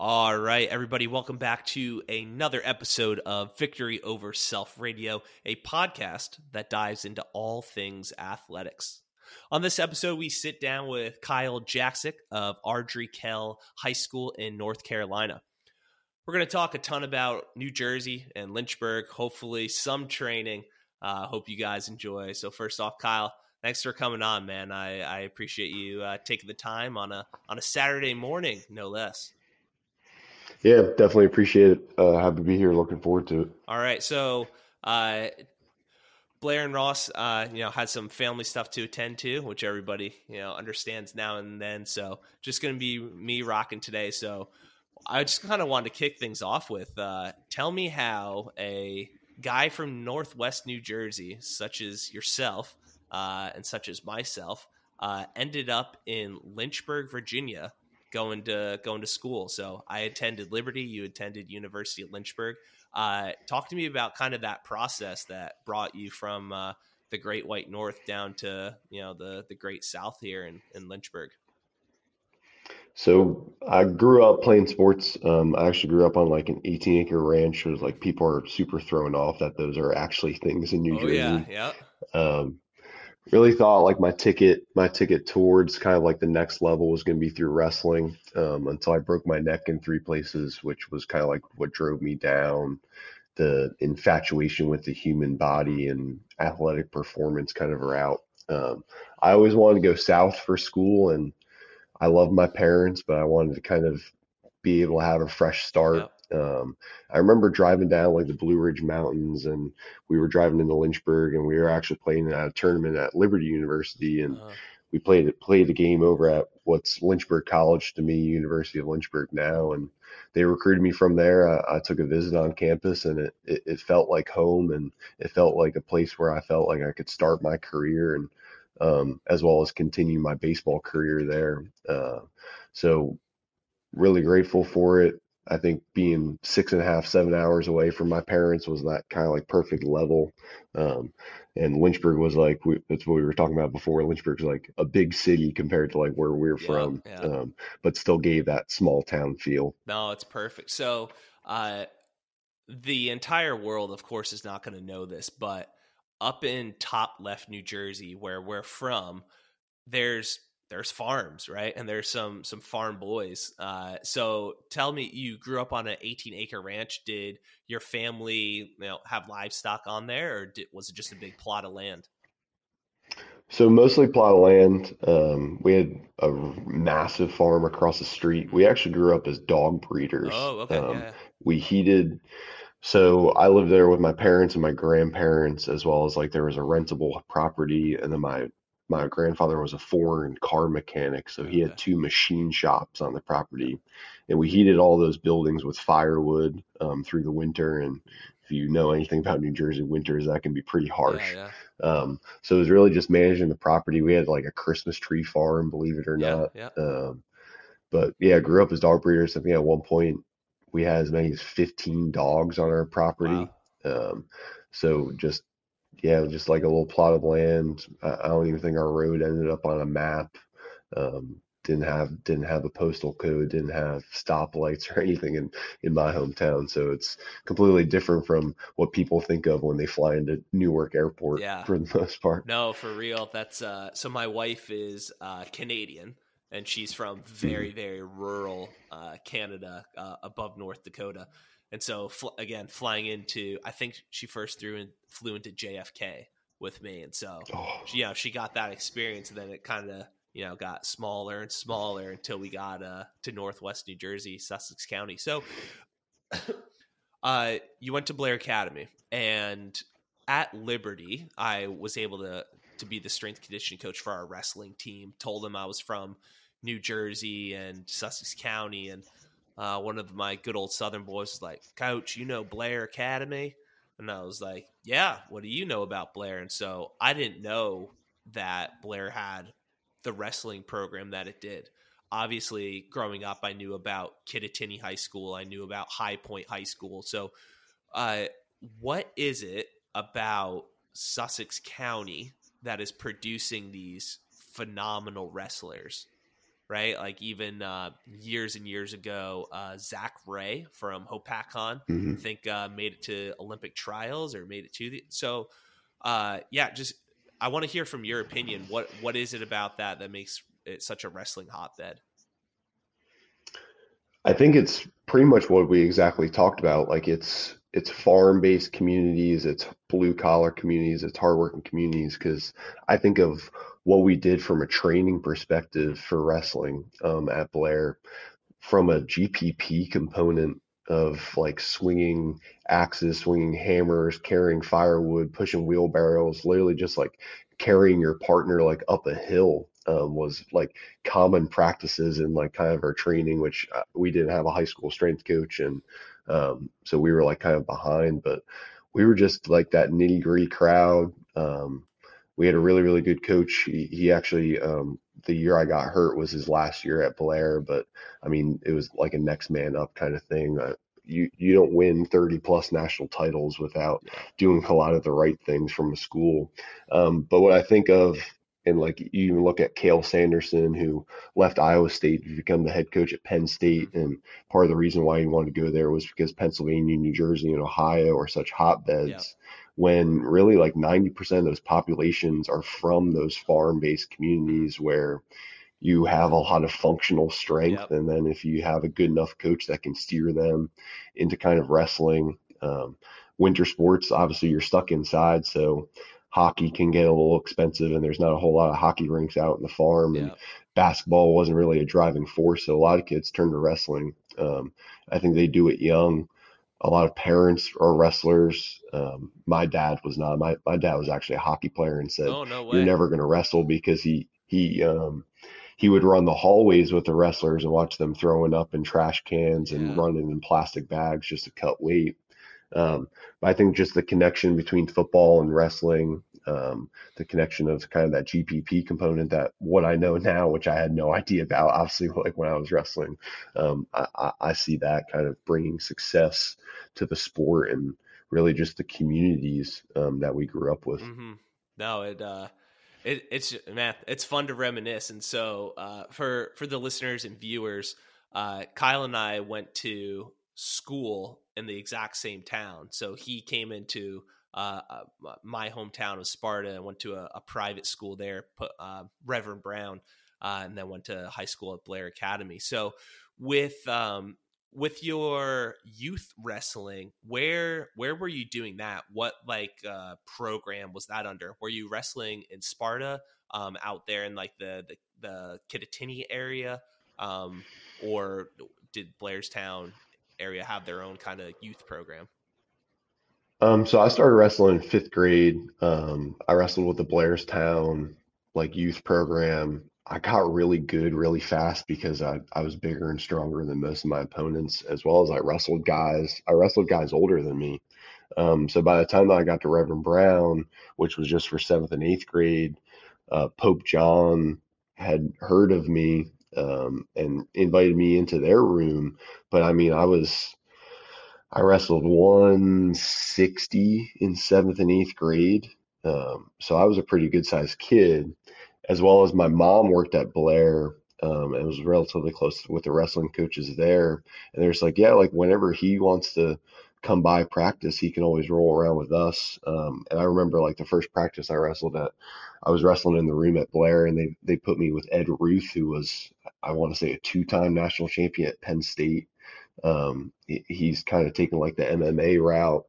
All right, everybody, welcome back to another episode of Victory Over Self Radio, a podcast that dives into all things athletics. On this episode, we sit down with Kyle Jacksic of Ardrey Kell High School in North Carolina. We're going to talk a ton about New Jersey and Lynchburg, hopefully some training. Hope you guys enjoy. So first off, Kyle, thanks for coming on, man. I appreciate you taking the time on a Saturday morning, no less. Yeah, definitely appreciate it. Happy to be here. Looking forward to it. All right. So Blair and Ross, had some family stuff to attend to, which everybody, understands now and then. So just going to be me rocking today. So I just kind of wanted to kick things off with tell me how a guy from Northwest New Jersey, such as yourself and such as myself, ended up in Lynchburg, Virginia, going to school. So I attended Liberty, you attended University of Lynchburg. Talk to me about kind of that process that brought you from the Great White North down to, the Great South here in Lynchburg. So I grew up playing sports. I actually grew up on like an 18-acre ranch. It was like people are super thrown off that those are actually things in New Jersey. Yeah. Really thought like my ticket towards kind of like the next level was going to be through wrestling until I broke my neck in three places, which was kind of like what drove me down. The infatuation with the human body and athletic performance kind of route. I always wanted to go south for school, and I loved my parents, but I wanted to kind of be able to have a fresh start. I remember driving down like the Blue Ridge Mountains, and we were driving into Lynchburg, and we were actually playing at a tournament at Liberty University, and we played a game over at what's Lynchburg College, to me, University of Lynchburg now, and they recruited me from there. I took a visit on campus, and it felt like home, and it felt like a place where I felt like I could start my career and as well as continue my baseball career there. So really grateful for it. I think being 6.5, 7 hours away from my parents was that kind of like perfect level. And Lynchburg was like, that's what we were talking about before. Lynchburg's like a big city compared to like where we're from, but still gave that small town feel. No, it's perfect. So the entire world, of course, is not going to know this, but up in top left New Jersey, where we're from, there's farms, right? And there's some farm boys. So tell me, you grew up on an 18-acre ranch. Did your family, have livestock on there, or was it just a big plot of land? So mostly plot of land. We had a massive farm across the street. We actually grew up as dog breeders. Oh, okay. We heated. So I lived there with my parents and my grandparents, as well as like there was a rentable property, and then my grandfather was a foreign car mechanic, so he had two machine shops on the property, and we heated all those buildings with firewood through the winter. And if you know anything about New Jersey winters, that can be pretty harsh. So it was really just managing the property. We had like a Christmas tree farm, believe it or not. But yeah, I grew up as dog breeders. I think at one point we had as many as 15 dogs on our property. Wow. So just. Yeah, it was just like a little plot of land. I don't even think our road ended up on a map. Didn't have a postal code, didn't have stoplights or anything in my hometown. So it's completely different from what people think of when they fly into Newark Airport for the most part. No, for real. That's so my wife is Canadian, and she's from very, very rural Canada, above North Dakota. And so, again, flying into, I think she first flew into JFK with me. And so, she got that experience, and then it kind of, got smaller and smaller until we got to Northwest New Jersey, Sussex County. So you went to Blair Academy, and at Liberty, I was able to be the strength conditioning coach for our wrestling team, told them I was from New Jersey and Sussex County, and one of my good old Southern boys was like, "Coach, you know Blair Academy?" And I was like, "Yeah, what do you know about Blair?" And so I didn't know that Blair had the wrestling program that it did. Obviously, growing up, I knew about Kittatinny High School. I knew about High Point High School. So what is it about Sussex County that is producing these phenomenal wrestlers? right? Like even years and years ago, Zach Ray from Hopatcong, I think made it to Olympic trials or made it to the, so yeah, just, I want to hear from your opinion. What is it about that that makes it such a wrestling hotbed? I think it's pretty much what we exactly talked about. Like it's farm-based communities, it's blue-collar communities, it's hardworking communities, because I think of what we did from a training perspective for wrestling at Blair, from a GPP component of like swinging axes, swinging hammers, carrying firewood, pushing wheelbarrows, literally just like carrying your partner like up a hill. Was like common practices in like kind of our training, which we didn't have a high school strength coach. And so we were like kind of behind, but we were just like that nitty gritty crowd. We had a really, really good coach. He actually, the year I got hurt was his last year at Blair, but I mean, it was like a next man up kind of thing. You don't win 30 plus national titles without doing a lot of the right things from a school. But what I think of, and like you even look at Cale Sanderson, who left Iowa State to become the head coach at Penn State. And part of the reason why he wanted to go there was because Pennsylvania, New Jersey, and Ohio are such hotbeds, when really like 90% of those populations are from those farm-based communities where you have a lot of functional strength. And then if you have a good enough coach that can steer them into kind of wrestling, winter sports, obviously you're stuck inside. So hockey can get a little expensive, and there's not a whole lot of hockey rinks out in the farm. And basketball wasn't really a driving force, so a lot of kids turn to wrestling. I think they do it young. A lot of parents are wrestlers. My dad was not. My dad was actually a hockey player and said, "You're never going to wrestle," because he would run the hallways with the wrestlers and watch them throwing up in trash cans and running in plastic bags just to cut weight. But I think just the connection between football and wrestling, the connection of kind of that GPP component, that what I know now, which I had no idea about, obviously, like when I was wrestling, I see that kind of bringing success to the sport and really just the communities that we grew up with. No, it's man, it's fun to reminisce. And so for the listeners and viewers, Kyle and I went to school in the exact same town. So he came into my hometown of Sparta and went to a private school there, Reverend Brown, and then went to high school at Blair Academy. So with your youth wrestling, where were you doing that? What like program was that under? Were you wrestling in Sparta out there in like the Kittatinny area, or did Blairstown area have their own kind of youth program? So I started wrestling in fifth grade. I wrestled with the Blairstown like youth program. I got really good really fast because I was bigger and stronger than most of my opponents, as well as I wrestled guys older than me. So by the time that I got to Reverend Brown, which was just for seventh and eighth grade, Pope John had heard of me and invited me into their room. But I mean, I wrestled 160 in seventh and eighth grade. So I was a pretty good sized kid, as well as my mom worked at Blair, and was relatively close with the wrestling coaches there. And they're just like, yeah, like whenever he wants to come by practice, he can always roll around with us. And I remember like the first practice I wrestled at, I was wrestling in the room at Blair, and they put me with Ed Ruth, who was, I want to say, a two-time national champion at Penn State. He's kind of taken like the MMA route,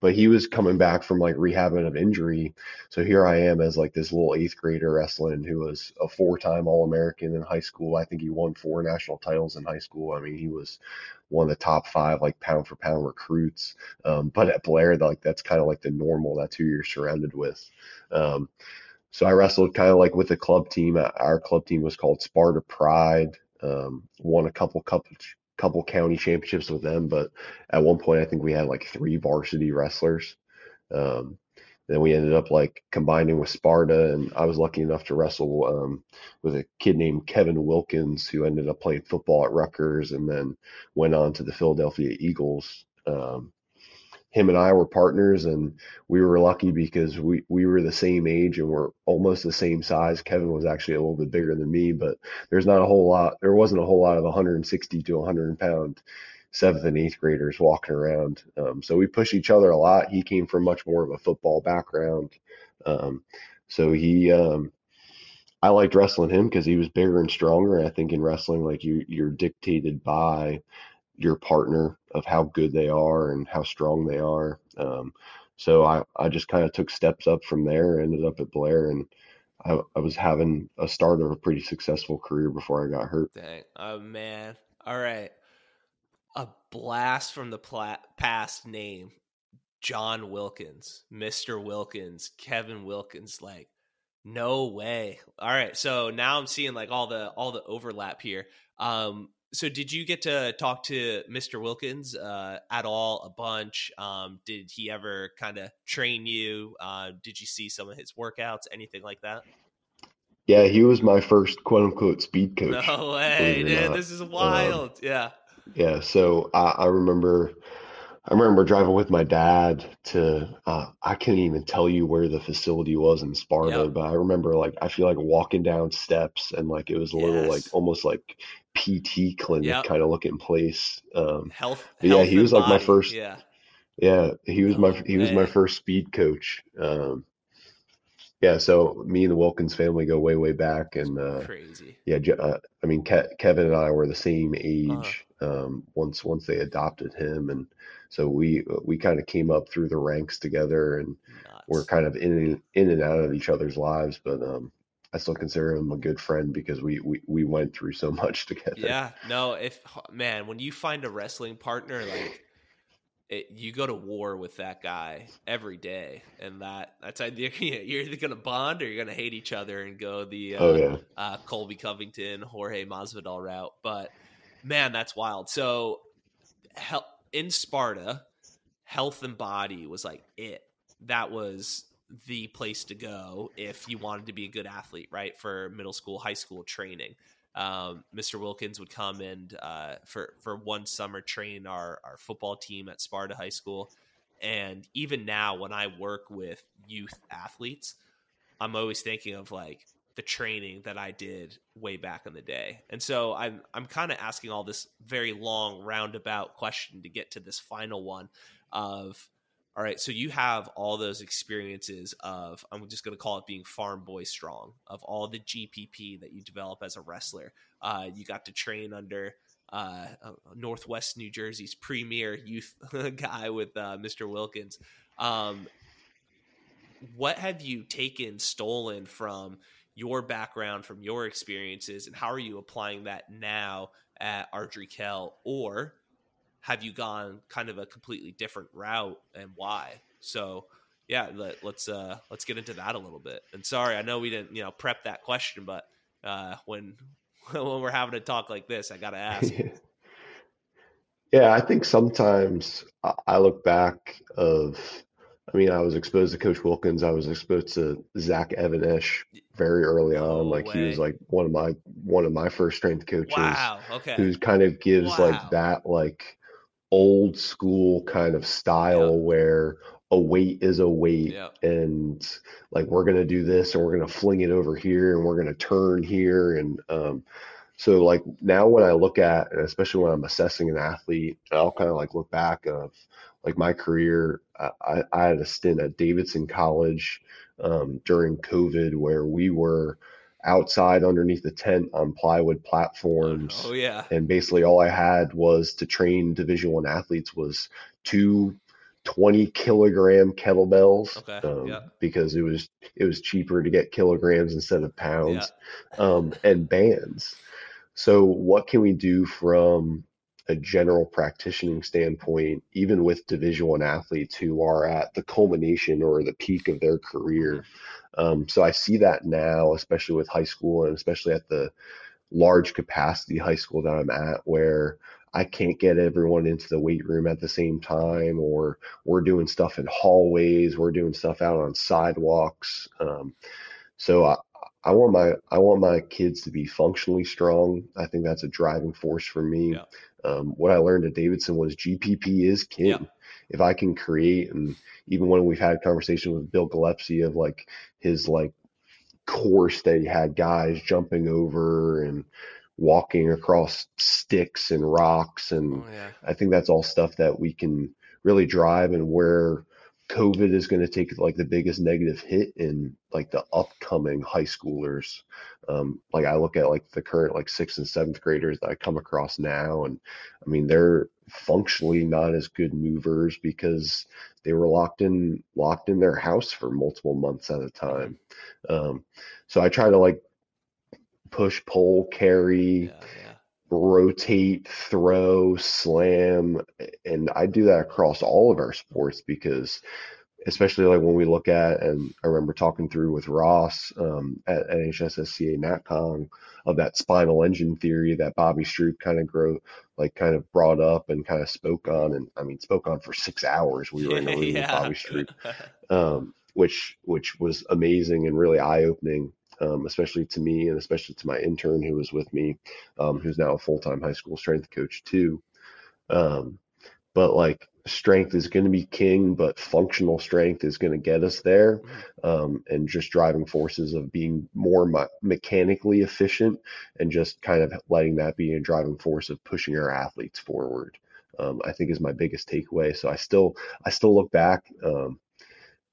but he was coming back from like rehabbing of injury. So here I am as like this little eighth grader wrestling, who was a four-time All-American in high school. I think he won 4 national titles in high school. I mean, he was one of the top 5 like pound for pound recruits. But at Blair, like that's kind of like the normal. That's who you're surrounded with. So I wrestled kind of like with a club team. Our club team was called Sparta Pride. Won a couple county championships with them, but at one point I think we had like 3 varsity wrestlers. Then we ended up like combining with Sparta, and I was lucky enough to wrestle with a kid named Kevin Wilkins, who ended up playing football at Rutgers and then went on to the Philadelphia Eagles. him and I were partners, and we were lucky because we were the same age and we're almost the same size. Kevin was actually a little bit bigger than me, but there wasn't a whole lot of 160 to 100 pound 7th and 8th graders walking around. So we pushed each other a lot. He came from much more of a football background. I liked wrestling him because he was bigger and stronger. And I think in wrestling, like you're dictated by your partner of how good they are and how strong they are. So I just kind of took steps up from there, ended up at Blair, and I was having a start of a pretty successful career before I got hurt. Dang. Oh, man. All right. A blast from the past name, John Wilkins, Mr. Wilkins, Kevin Wilkins, like, no way. All right. So now I'm seeing like all the overlap here. So did you get to talk to Mr. Wilkins at all a bunch? Did he ever kind of train you? Did you see some of his workouts, anything like that? Yeah, he was my first quote unquote speed coach. No way, dude. This is wild. Yeah. So I remember driving with my dad to, I can't even tell you where the facility was in Sparta, but I remember I feel like walking down steps and it was a little almost like PT clinic kind of looking place. Health he was like body. My first, he was my first speed coach. So me and the Wilkins family go way back, and crazy. Kevin and I were the same age once they adopted him, and so we kind of came up through the ranks together, and nuts. We're kind of in and out of each other's lives, but I still consider him a good friend because we went through so much together. Yeah, no, when you find a wrestling partner you go to war with that guy every day, and that's either you're either going to bond or you're going to hate each other and go the Colby Covington, Jorge Masvidal route. But man, that's wild. So in Sparta, health and body was it. That was the place to go if you wanted to be a good athlete, right? For middle school, high school training. Mr. Wilkins would come and for one summer train our football team at Sparta High School. And even now when I work with youth athletes, I'm always thinking of the training that I did way back in the day. And so I'm kind of asking all this very long roundabout question to get to this final one of, all right, so you have all those experiences of, I'm just going to call it being farm boy strong, of all the GPP that you develop as a wrestler. You got to train under Northwest New Jersey's premier youth guy with Mr. Wilkins. What have you taken, stolen from your background, from your experiences, and how are you applying that now at Ardrey Kell, or have you gone kind of a completely different route and why? So yeah, let's get into that a little bit. And sorry, I know we didn't, prep that question, but when we're having a talk like this, I got to ask. Yeah. I think sometimes I look back I was exposed to Coach Wilkins. I was exposed to Zach Evanesh very early on. He was one of my first strength coaches. Wow. Okay. Who kind of gives old school kind of style where a weight is a weight, and we're going to do this and we're going to fling it over here and we're going to turn here. And so now when I look at, and especially when I'm assessing an athlete, I'll kind of look back of my career. I had a stint at Davidson College during COVID where we were outside underneath the tent on plywood platforms. Oh yeah. And basically all I had was to train Division I athletes was 2 20-kilogram kettlebells. Okay. Because it was cheaper to get kilograms instead of pounds, and bands. So what can we do from a general practitioning standpoint, even with Division I athletes who are at the culmination or the peak of their career? So I see that now, especially with high school and especially at the large capacity high school that I'm at, where I can't get everyone into the weight room at the same time, or we're doing stuff in hallways, we're doing stuff out on sidewalks. So I, I want my kids to be functionally strong. I think that's a driving force for me. Yeah. What I learned at Davidson was GPP is king. Yeah. If I can create, and even when we've had conversations with Bill Gillespie of like his like course that he had guys jumping over and walking across sticks and rocks, and I think that's all stuff that we can really drive, and where COVID is going to take like the biggest negative hit in like the upcoming high schoolers. Like I look at like the current like 6th and 7th graders that I come across now, and I mean they're functionally not as good movers because they were locked in their house for multiple months at a time. So I try to like push, pull, carry, rotate, throw, slam, and I do that across all of our sports, because especially like when we look at, and I remember talking through with Ross at NHSSCA NatCon of that spinal engine theory that Bobby Stroupe kind of brought up and kind of spoke on, and I mean spoke on for 6 hours. We were in a room with Bobby Stroupe, which was amazing and really eye opening. Especially to me, and especially to my intern who was with me, who's now a full-time high school strength coach too. But like strength is going to be king, but functional strength is going to get us there. And just driving forces of being more mechanically efficient, and just kind of letting that be a driving force of pushing our athletes forward, I think is my biggest takeaway. So I still look back,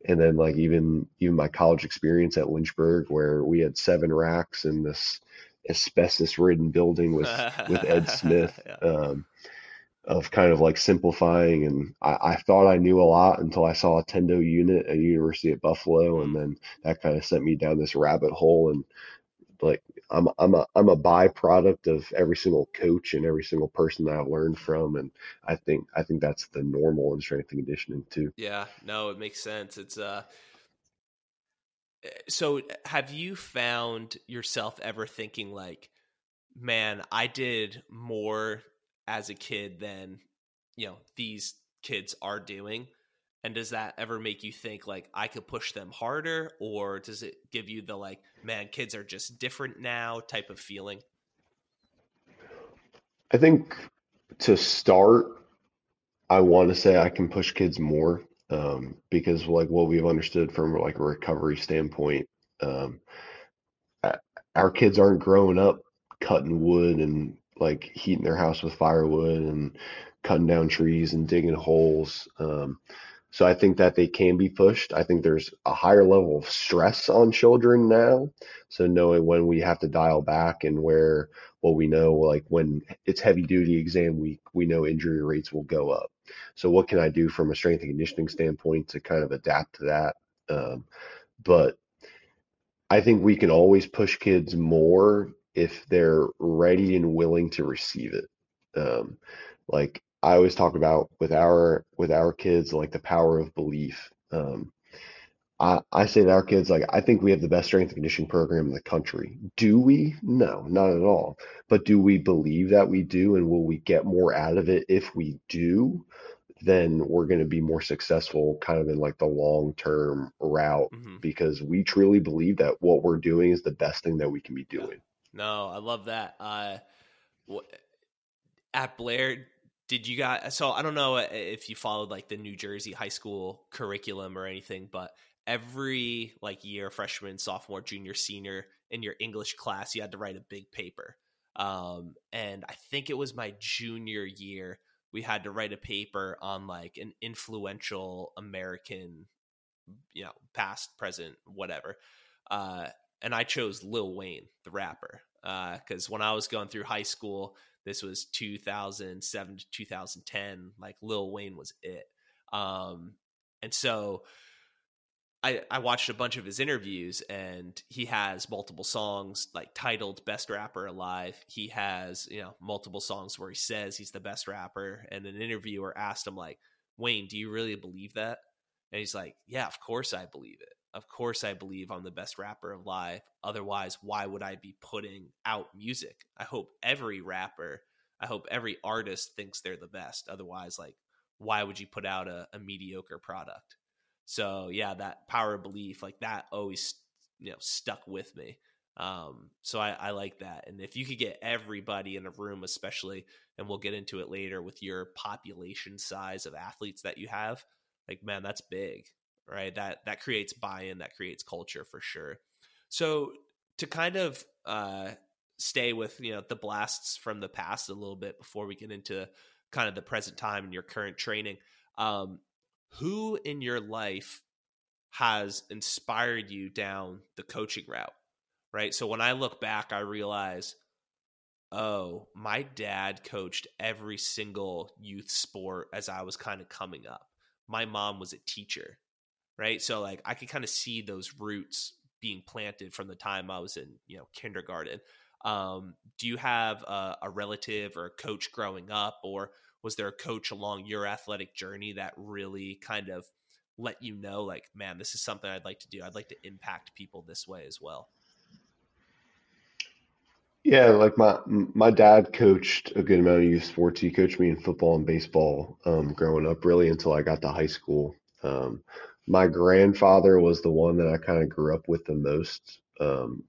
and then like even my college experience at Lynchburg, where we had 7 racks in this asbestos ridden building with Ed Smith, of kind of like simplifying. And I thought I knew a lot until I saw a Tendo unit at University of Buffalo. And then that kind of sent me down this rabbit hole. And like, I'm a byproduct of every single coach and every single person that I've learned from. And I think that's the normal in strength and conditioning too. Yeah, no, it makes sense. It's, so have you found yourself ever thinking like, man, I did more as a kid than, you know, these kids are doing? And does that ever make you think like I could push them harder, or does it give you the like, man, kids are just different now type of feeling? I think to start, I want to say I can push kids more, because like what we've understood from like a recovery standpoint, our kids aren't growing up cutting wood and like heating their house with firewood and cutting down trees and digging holes. So I think that they can be pushed. I think there's a higher level of stress on children now. So knowing when we have to dial back, and where what we know, like when it's heavy duty exam week, we know injury rates will go up. So what can I do from a strength and conditioning standpoint to kind of adapt to that? But I think we can always push kids more if they're ready and willing to receive it. Like I always talk about with our kids, like the power of belief. I say to our kids, like, I think we have the best strength and conditioning program in the country. Do we? No, not at all. But do we believe that we do? And will we get more out of it? If we do, then we're going to be more successful kind of in like the long-term route, because we truly believe that what we're doing is the best thing that we can be doing. No, I love that. At Blair, did you guys, so I don't know if you followed like the New Jersey high school curriculum or anything, but every like year, freshman, sophomore, junior, senior, in your English class, you had to write a big paper. And I think it was my junior year, we had to write a paper on like an influential American, you know, past, present, whatever. And I chose Lil Wayne, the rapper, because when I was going through high school, this was 2007 to 2010, like Lil Wayne was it. And so I watched a bunch of his interviews, and he has multiple songs like titled Best Rapper Alive. He has, you know, multiple songs where he says he's the best rapper. And an interviewer asked him like, Wayne, do you really believe that? And he's like, yeah, of course I believe it. Of course I believe I'm the best rapper alive. Otherwise, why would I be putting out music? I hope every rapper, I hope every artist thinks they're the best. Otherwise, like, why would you put out a mediocre product? So yeah, that power of belief, like that always, you know, stuck with me. So I like that. And if you could get everybody in a room, especially, and we'll get into it later with your population size of athletes that you have, like, man, that's big, right? That creates buy-in, that creates culture for sure. So to kind of stay with, you know, the blasts from the past a little bit before we get into kind of the present time and your current training, who in your life has inspired you down the coaching route? Right. So when I look back, I realize, oh, my dad coached every single youth sport as I was kind of coming up. My mom was a teacher. Right. So like I could kind of see those roots being planted from the time I was in, you know, kindergarten. Do you have a relative or a coach growing up, or was there a coach along your athletic journey that really kind of let you know, like, man, this is something I'd like to do. I'd like to impact people this way as well. Yeah, like my dad coached a good amount of youth sports. He coached me in football and baseball growing up, really until I got to high school. My grandfather was the one that I kind of grew up with the most,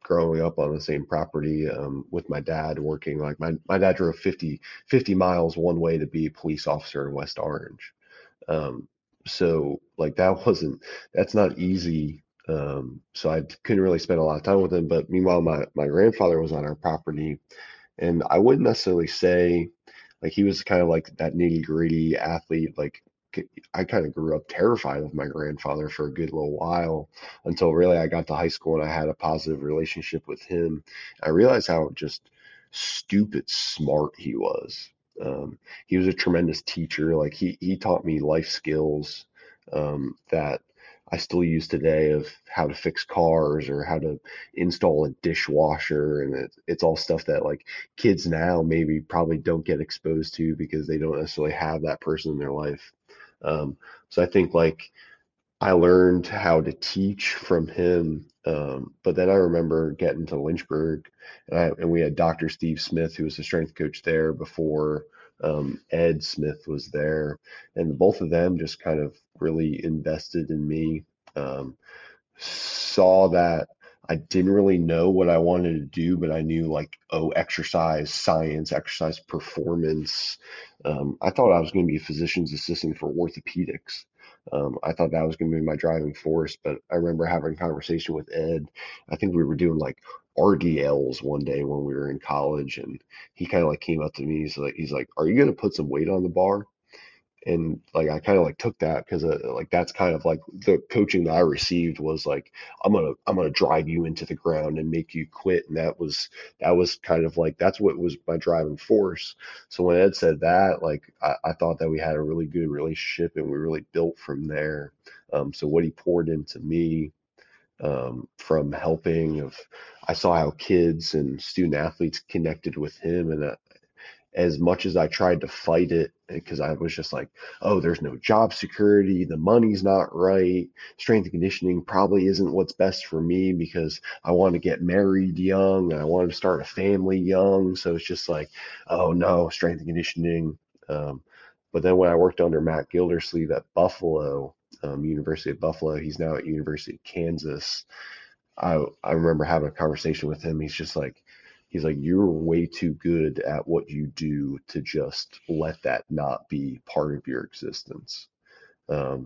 growing up on the same property with my dad working. Like my dad drove 50 miles one way to be a police officer in West Orange. So like that's not easy. So I couldn't really spend a lot of time with him, but meanwhile, my grandfather was on our property, and I wouldn't necessarily say like he was kind of like that nitty gritty athlete. Like I kind of grew up terrified of my grandfather for a good little while until really I got to high school and I had a positive relationship with him. I realized how just stupid smart he was. He was a tremendous teacher. Like he taught me life skills, that I still use today, of how to fix cars or how to install a dishwasher. And it's all stuff that like kids now maybe probably don't get exposed to because they don't necessarily have that person in their life. So I think like I learned how to teach from him. But then I remember getting to Lynchburg and we had Dr. Steve Smith, who was the strength coach there before Ed Smith was there, and both of them just kind of really invested in me, saw that I didn't really know what I wanted to do, but I knew like, oh, exercise science, exercise performance. I thought I was going to be a physician's assistant for orthopedics. I thought that was going to be my driving force, but I remember having a conversation with Ed. I think we were doing like RDLs one day when we were in college, and he kind of like came up to me. He's like, are you going to put some weight on the bar? And like, I kind of like took that because like, that's kind of like the coaching that I received was like, I'm going to drive you into the ground and make you quit. And that was kind of like, that's what was my driving force. So when Ed said that, like, I thought that we had a really good relationship and we really built from there. So what he poured into me, from helping I saw how kids and student athletes connected with him. And as much as I tried to fight it, because I was just like, oh, there's no job security, the money's not right, strength and conditioning probably isn't what's best for me because I want to get married young and I want to start a family young. So it's just like, oh no, strength and conditioning. But then when I worked under Matt Gildersleeve at Buffalo, University of Buffalo, he's now at University of Kansas. I remember having a conversation with him. He's like, you're way too good at what you do to just let that not be part of your existence. So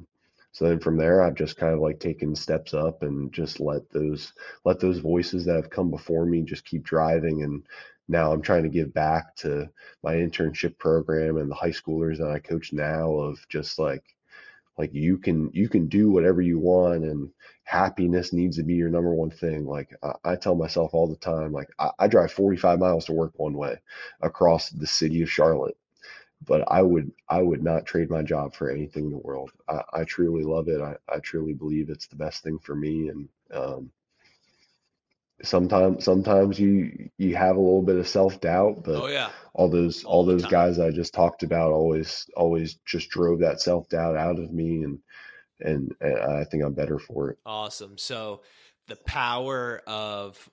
then from there, I've just kind of like taken steps up and just let those voices that have come before me just keep driving. And now I'm trying to give back to my internship program and the high schoolers that I coach now, of just like you can do whatever you want, and happiness needs to be your number one thing. Like I tell myself all the time, like I drive 45 miles to work one way across the city of Charlotte, but I would not trade my job for anything in the world. I truly love it. I truly believe it's the best thing for me. And sometimes you have a little bit of self-doubt, but oh, yeah. all those guys I just talked about always just drove that self-doubt out of me, and I think I'm better for it. Awesome. So the power of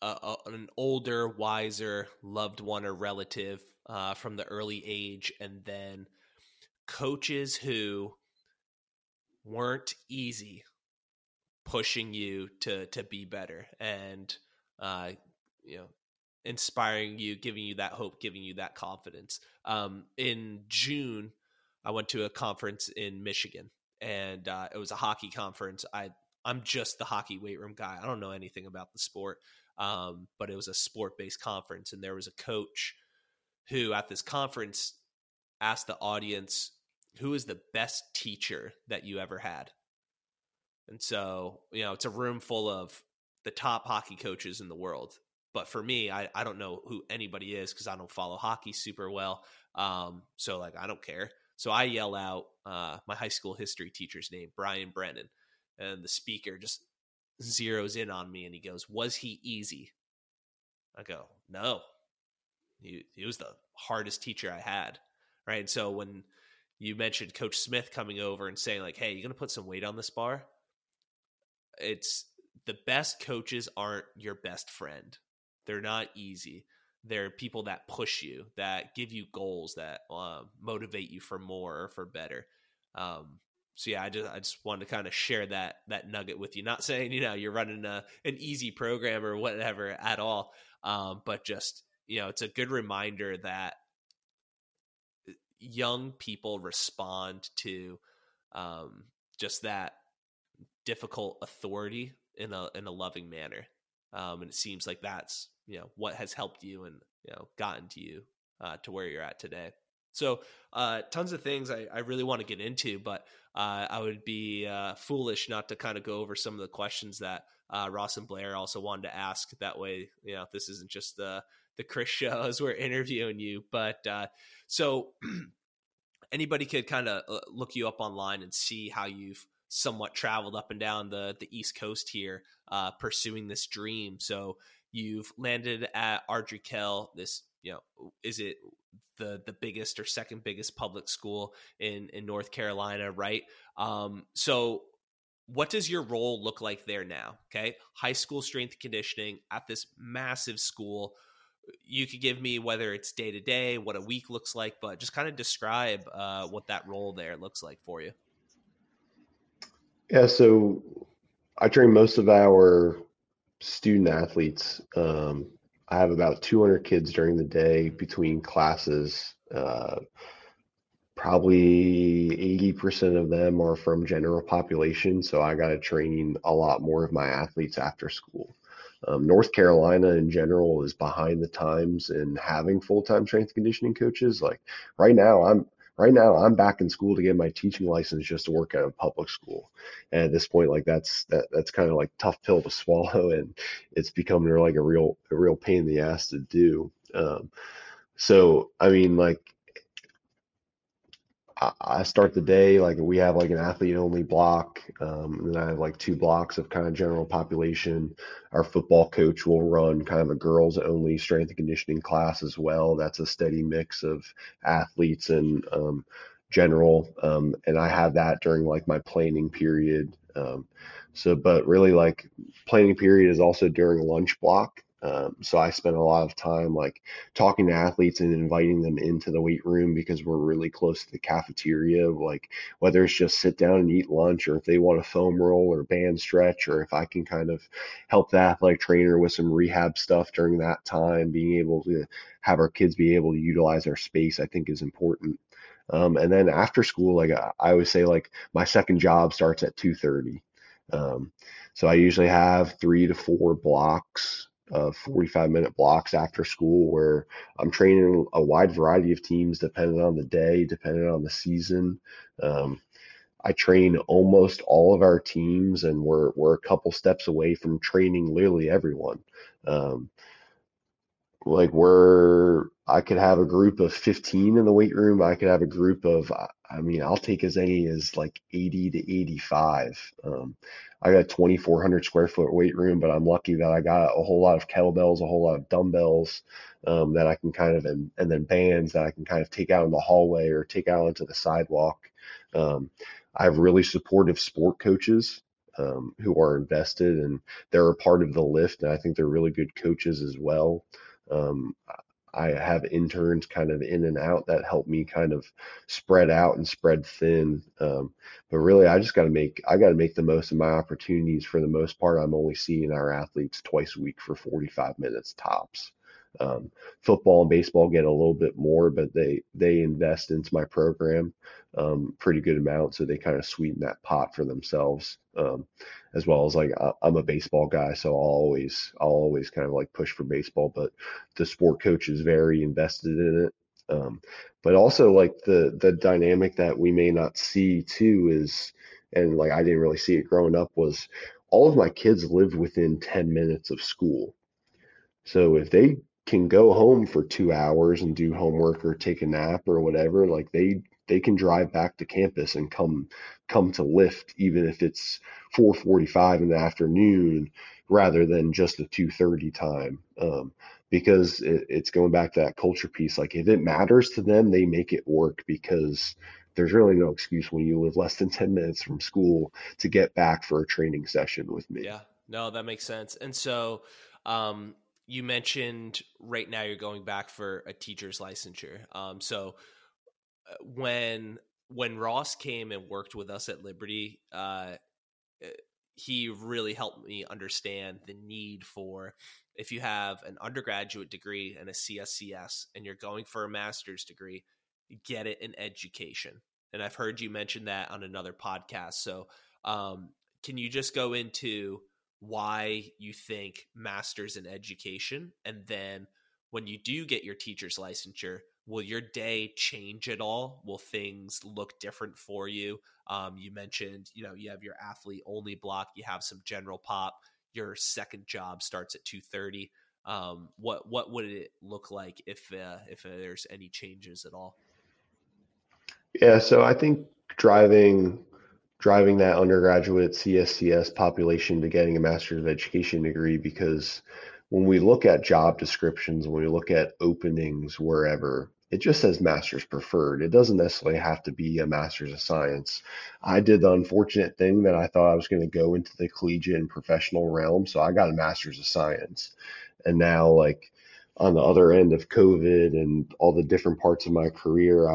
an older, wiser loved one or relative from the early age, and then coaches who weren't easy pushing you to be better. And inspiring you, giving you that hope, giving you that confidence. In June, I went to a conference in Michigan, and it was a hockey conference. I'm just the hockey weight room guy. I don't know anything about the sport, but it was a sport-based conference, and there was a coach who at this conference asked the audience, who is the best teacher that you ever had? And so, it's a room full of the top hockey coaches in the world. But for me, I don't know who anybody is because I don't follow hockey super well. I don't care. So I yell out my high school history teacher's name, Brian Brennan. And the speaker just zeroes in on me and he goes, was he easy? I go, no. He was the hardest teacher I had. Right. And so when you mentioned Coach Smith coming over and saying like, hey, you're going to put some weight on this bar. It's the best coaches aren't your best friend. They're not easy. They're people that push you, that give you goals, that motivate you for more or for better. I just wanted to kind of share that nugget with you. Not saying, you're running an easy program or whatever at all, but just, it's a good reminder that young people respond to just that difficult authority in a loving manner. And it seems like that's, what has helped you and, gotten to you to where you're at today. So tons of things I really want to get into, but I would be foolish not to kind of go over some of the questions that Ross and Blair also wanted to ask. That way, this isn't just the Chris show as we're interviewing you. But so anybody could kind of look you up online and see how you've somewhat traveled up and down the East Coast here, pursuing this dream. So you've landed at Ardrey Kell. This, is it the biggest or second biggest public school in North Carolina, right? So what does your role look like there now? Okay. High school strength and conditioning at this massive school. You could give me whether it's day to day, what a week looks like, but just kind of describe what that role there looks like for you. Yeah. So I train most of our student athletes. I have about 200 kids during the day between classes. Probably 80% of them are from general population. So I got to train a lot more of my athletes after school. North Carolina in general is behind the times in having full-time strength and conditioning coaches. Like right now I'm back in school to get my teaching license just to work at a public school. And at this point, like that's kind of like tough pill to swallow, and it's becoming like a real pain in the ass to do. I start the day, like we have like an athlete only block. And then I have like two blocks of kind of general population. Our football coach will run kind of a girls only strength and conditioning class as well. That's a steady mix of athletes and general. And I have that during like my planning period. But really like planning period is also during lunch block. So I spent a lot of time like talking to athletes and inviting them into the weight room because we're really close to the cafeteria, like whether it's just sit down and eat lunch or if they want a foam roll or band stretch, or if I can kind of help the athletic trainer with some rehab stuff during that time, being able to have our kids be able to utilize our space, I think is important. And then after school, like I always say, like my second job starts at 2:30. So I usually have 3 to 4 blocks of 45-minute blocks after school where I'm training a wide variety of teams depending on the day, depending on the season. I train almost all of our teams, and we're a couple steps away from training literally everyone. I could have a group of 15 in the weight room. I could have a group of, I'll take as many as like 80 to 85. I got a 2,400 square foot weight room, but I'm lucky that I got a whole lot of kettlebells, a whole lot of dumbbells that I can kind of, and then bands that I can kind of take out in the hallway or take out onto the sidewalk. I have really supportive sport coaches who are invested, and they're a part of the lift. And I think they're really good coaches as well. I have interns kind of in and out that help me kind of spread out and spread thin. But really, I just got to make the most of my opportunities. For the most part, I'm only seeing our athletes twice a week for 45 minutes tops. Football and baseball get a little bit more, but they invest into my program pretty good amount, so they kind of sweeten that pot for themselves, as well as like I'm a baseball guy, so I'll always kind of like push for baseball, but the sport coach is very invested in it. But also like the dynamic that we may not see too is, and like I didn't really see it growing up, was all of my kids lived within 10 minutes of school. So if they can go home for 2 hours and do homework or take a nap or whatever, like they can drive back to campus and come to lift, even if it's 4:45 in the afternoon rather than just the 2:30 time, because it's going back to that culture piece. Like if it matters to them, they make it work, because there's really no excuse when you live less than 10 minutes from school to get back for a training session with me. Yeah, no, that makes sense. And so, you mentioned right now you're going back for a teacher's licensure. So when Ross came and worked with us at Liberty, he really helped me understand the need for, if you have an undergraduate degree and a CSCS and you're going for a master's degree, get it in education. And I've heard you mention that on another podcast. So can you just go into why you think master's in education, and then when you do get your teacher's licensure, will your day change at all? Will things look different for you? You mentioned, you have your athlete only block, you have some general pop, your second job starts at 2:30. What would it look like if there's any changes at all? Yeah. So I think driving that undergraduate CSCS population to getting a master's of education degree, because when we look at job descriptions, when we look at openings wherever, it just says master's preferred. It doesn't necessarily have to be a master's of science. I did the unfortunate thing that I thought I was going to go into the collegiate and professional realm, so I got a master's of science. And now, like, on the other end of COVID and all the different parts of my career,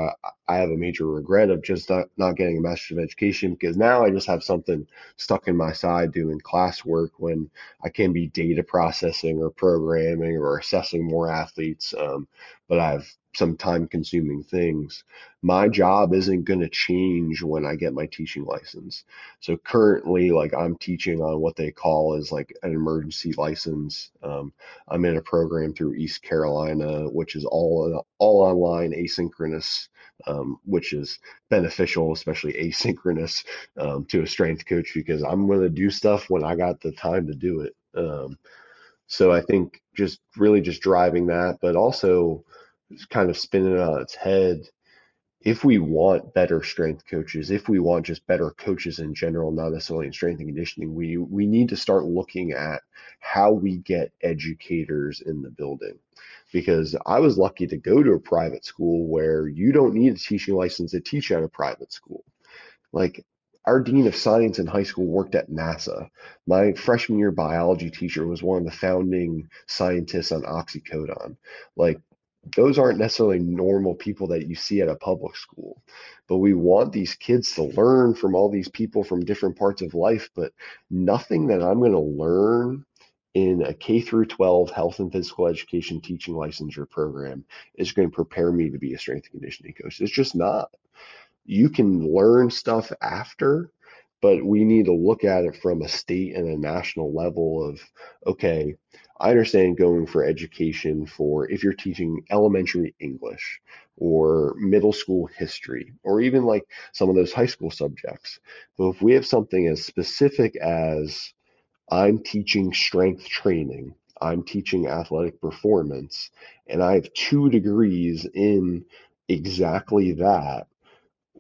I have a major regret of just not getting a master's of education, because now I just have something stuck in my side doing classwork when I can be data processing or programming or assessing more athletes. But I have some time consuming things. My job isn't going to change when I get my teaching license. So currently, like, I'm teaching on what they call is like an emergency license. I'm in a program through East Carolina, which is all online, asynchronous, which is beneficial, especially asynchronous, to a strength coach, because I'm going to do stuff when I got the time to do it. So I think just driving that, but also kind of spinning it on its head. If we want better strength coaches, if we want just better coaches in general, not necessarily in strength and conditioning, we need to start looking at how we get educators in the building. Because I was lucky to go to a private school where you don't need a teaching license to teach at a private school. Like, our dean of science in high school worked at NASA. My freshman year biology teacher was one of the founding scientists on oxycodone. Like, those aren't necessarily normal people that you see at a public school, but we want these kids to learn from all these people from different parts of life. But nothing that I'm going to learn in a K through 12 health and physical education teaching licensure program is going to prepare me to be a strength and conditioning coach. It's just not. You can learn stuff after, but we need to look at it from a state and a national level of, okay, I understand going for education for if you're teaching elementary English or middle school history, or even like some of those high school subjects. But if we have something as specific as I'm teaching strength training, I'm teaching athletic performance, and I have 2 degrees in exactly that,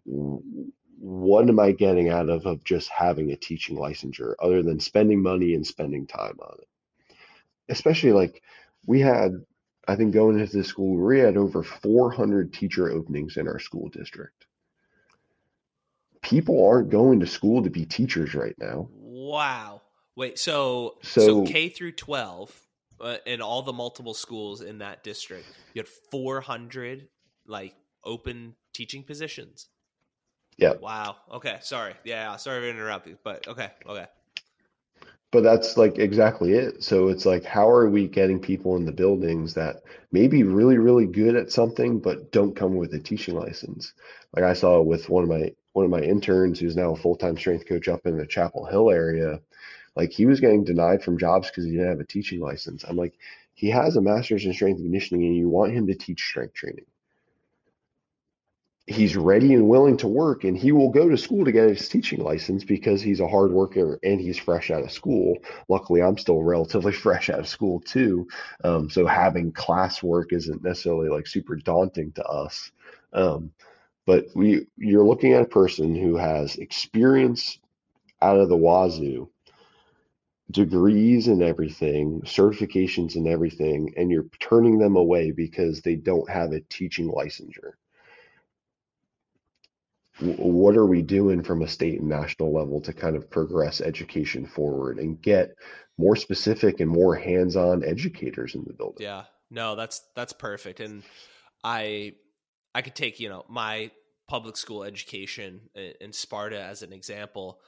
what am I getting out of just having a teaching licensure other than spending money and spending time on it? Especially like we had, I think going into the school, we had over 400 teacher openings in our school district. People aren't going to school to be teachers right now. Wow. Wait, so K through 12 in all the multiple schools in that district, you had 400 like open teaching positions. Yeah. Wow. Okay. Sorry. Yeah. Sorry to interrupt you, but okay. But that's like exactly it. So it's like, how are we getting people in the buildings that may be really, really good at something, but don't come with a teaching license? Like I saw with one of my interns who's now a full-time strength coach up in the Chapel Hill area. Like, he was getting denied from jobs because he didn't have a teaching license. I'm like, he has a master's in strength and conditioning, and you want him to teach strength training. He's ready and willing to work, and he will go to school to get his teaching license because he's a hard worker and he's fresh out of school. Luckily, I'm still relatively fresh out of school too. So having classwork isn't necessarily like super daunting to us. But you're looking at a person who has experience out of the wazoo, degrees and everything, certifications and everything, and you're turning them away because they don't have a teaching licensure. What are we doing from a state and national level to kind of progress education forward and get more specific and more hands-on educators in the building? Yeah, no, that's perfect. And I could take, my public school education in Sparta as an example.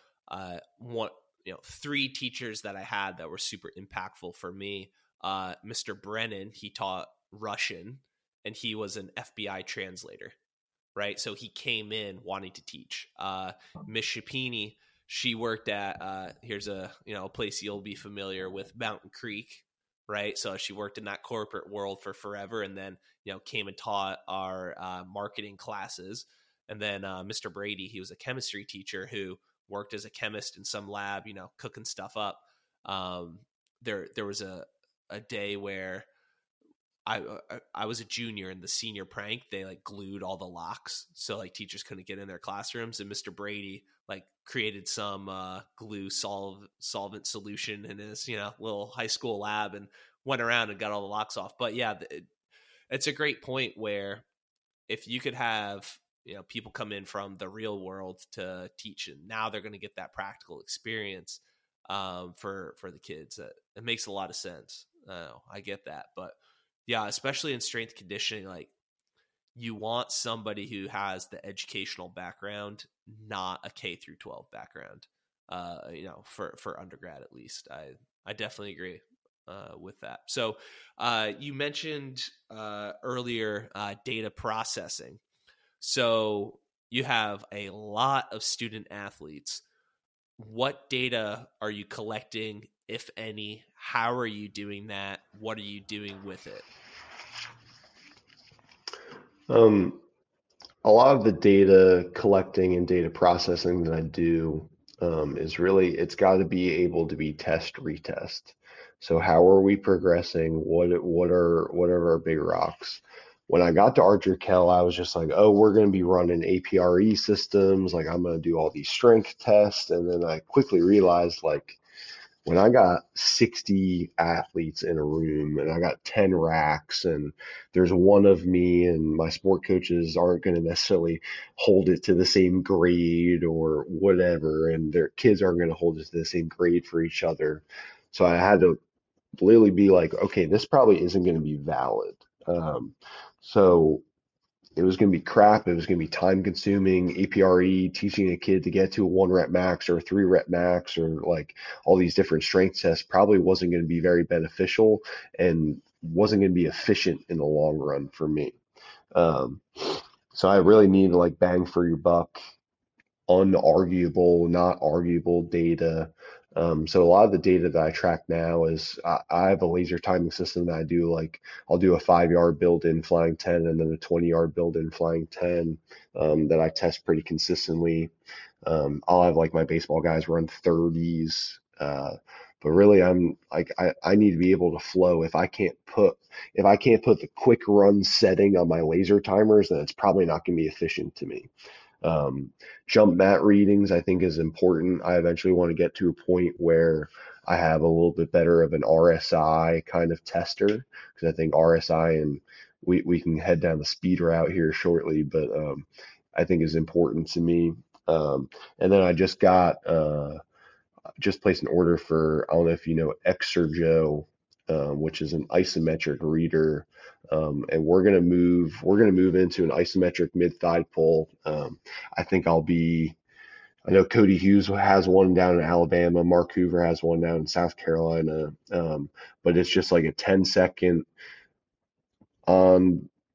Three teachers that I had that were super impactful for me. Mr. Brennan, he taught Russian and he was an FBI translator. Right. So he came in wanting to teach. Miss Shapini, she worked at here's a place you'll be familiar with, Mountain Creek. Right. So she worked in that corporate world for forever and then, came and taught our marketing classes. And then Mr. Brady, he was a chemistry teacher who worked as a chemist in some lab, cooking stuff up. There was a day where I was a junior and the senior prank, they like glued all the locks. So like teachers couldn't get in their classrooms, and Mr. Brady like created some glue solvent solution in his, little high school lab and went around and got all the locks off. But yeah, it's a great point where if you could have, people come in from the real world to teach, and now they're going to get that practical experience for the kids. It makes a lot of sense. I get that. But yeah, especially in strength conditioning, like you want somebody who has the educational background, not a K through 12 background, for undergrad, at least. I definitely agree with that. So you mentioned earlier data processing. So you have a lot of student athletes. What data are you collecting, if any? How are you doing that? What are you doing with it? A lot of the data collecting and data processing that I do is really, it's got to be able to be test retest. So how are we progressing? What are our big rocks? When I got to Ardrey Kell, I was just like, oh, we're going to be running APRE systems. Like, I'm going to do all these strength tests. And then I quickly realized, like, when I got 60 athletes in a room and I got 10 racks and there's one of me, and my sport coaches aren't going to necessarily hold it to the same grade or whatever, and their kids aren't going to hold it to the same grade for each other. So I had to literally be like, okay, this probably isn't going to be valid. So it was going to be crap. It was going to be time consuming, APRE, teaching a kid to get to a 1 rep max or a 3 rep max, or like all these different strength tests probably wasn't going to be very beneficial and wasn't going to be efficient in the long run for me. So I really need to like bang for your buck, unarguable, not arguable data. So a lot of the data that I track now is I have a laser timing system that I do. Like, I'll do a 5-yard build in flying 10 and then a 20-yard build in flying 10 that I test pretty consistently. I'll have like my baseball guys run 30s. But really, I'm like, I need to be able to flow. If I can't put the quick run setting on my laser timers, then it's probably not going to be efficient to me. Jump mat readings, I think, is important. I eventually want to get to a point where I have a little bit better of an RSI kind of tester, because I think RSI, and we can head down the speed route here shortly, but I think is important to me. And then I just got, just placed an order for, I don't know if you know, Exergo, which is an isometric reader. And we're going to move into an isometric mid thigh pull. I know Cody Hughes has one down in Alabama. Mark Hoover has one down in South Carolina. But it's just like a 10-second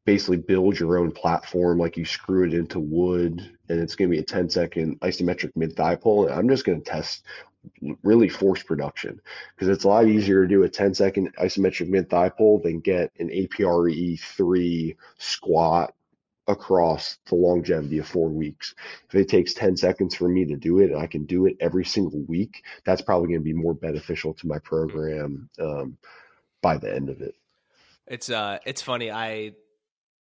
basically build your own platform. Like you screw it into wood, and it's going to be a 10-second isometric mid-thigh pull. And I'm just going to test really force production, because it's a lot easier to do a 10-second isometric mid-thigh pull than get an APRE 3 squat across the longevity of 4 weeks. If it takes 10 seconds for me to do it, and I can do it every single week, that's probably going to be more beneficial to my program by the end of it. It's funny.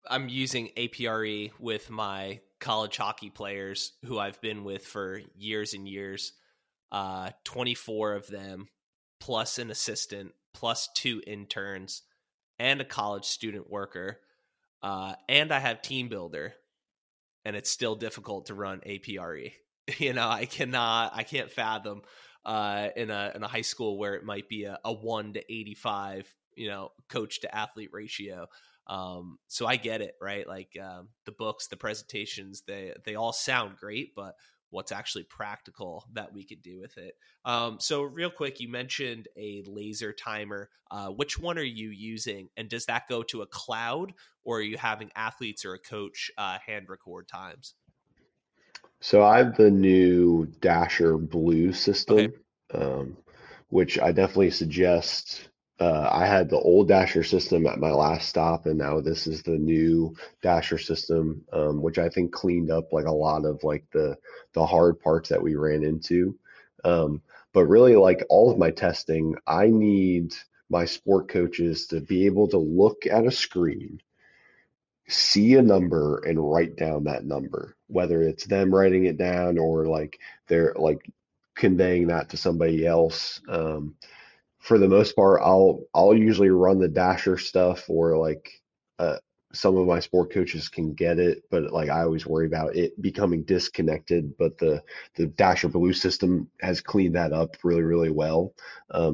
I'm using APRE with my college hockey players who I've been with for years and years. 24 of them, plus an assistant, plus 2 interns, and a college student worker. And I have Team Builder, and it's still difficult to run APRE. You know, I can't fathom in a high school where it might be a 1 to 85, you know, coach to athlete ratio. So I get it, right? Like the books, the presentations, they all sound great, but what's actually practical that we could do with it? So real quick, you mentioned a laser timer. Which one are you using? And does that go to a cloud, or are you having athletes or a coach hand record times? So I have the new Dasher Blue system, okay, which I definitely suggest. I had the old Dasher system at my last stop, and now this is the new Dasher system, which I think cleaned up like a lot of like the hard parts that we ran into. But really, like all of my testing, I need my sport coaches to be able to look at a screen, see a number, and write down that number, whether it's them writing it down or like they're like conveying that to somebody else. For the most part, I'll usually run the Dasher stuff, or like some of my sport coaches can get it, but like I always worry about it becoming disconnected. But the Dasher Blue system has cleaned that up really, really well,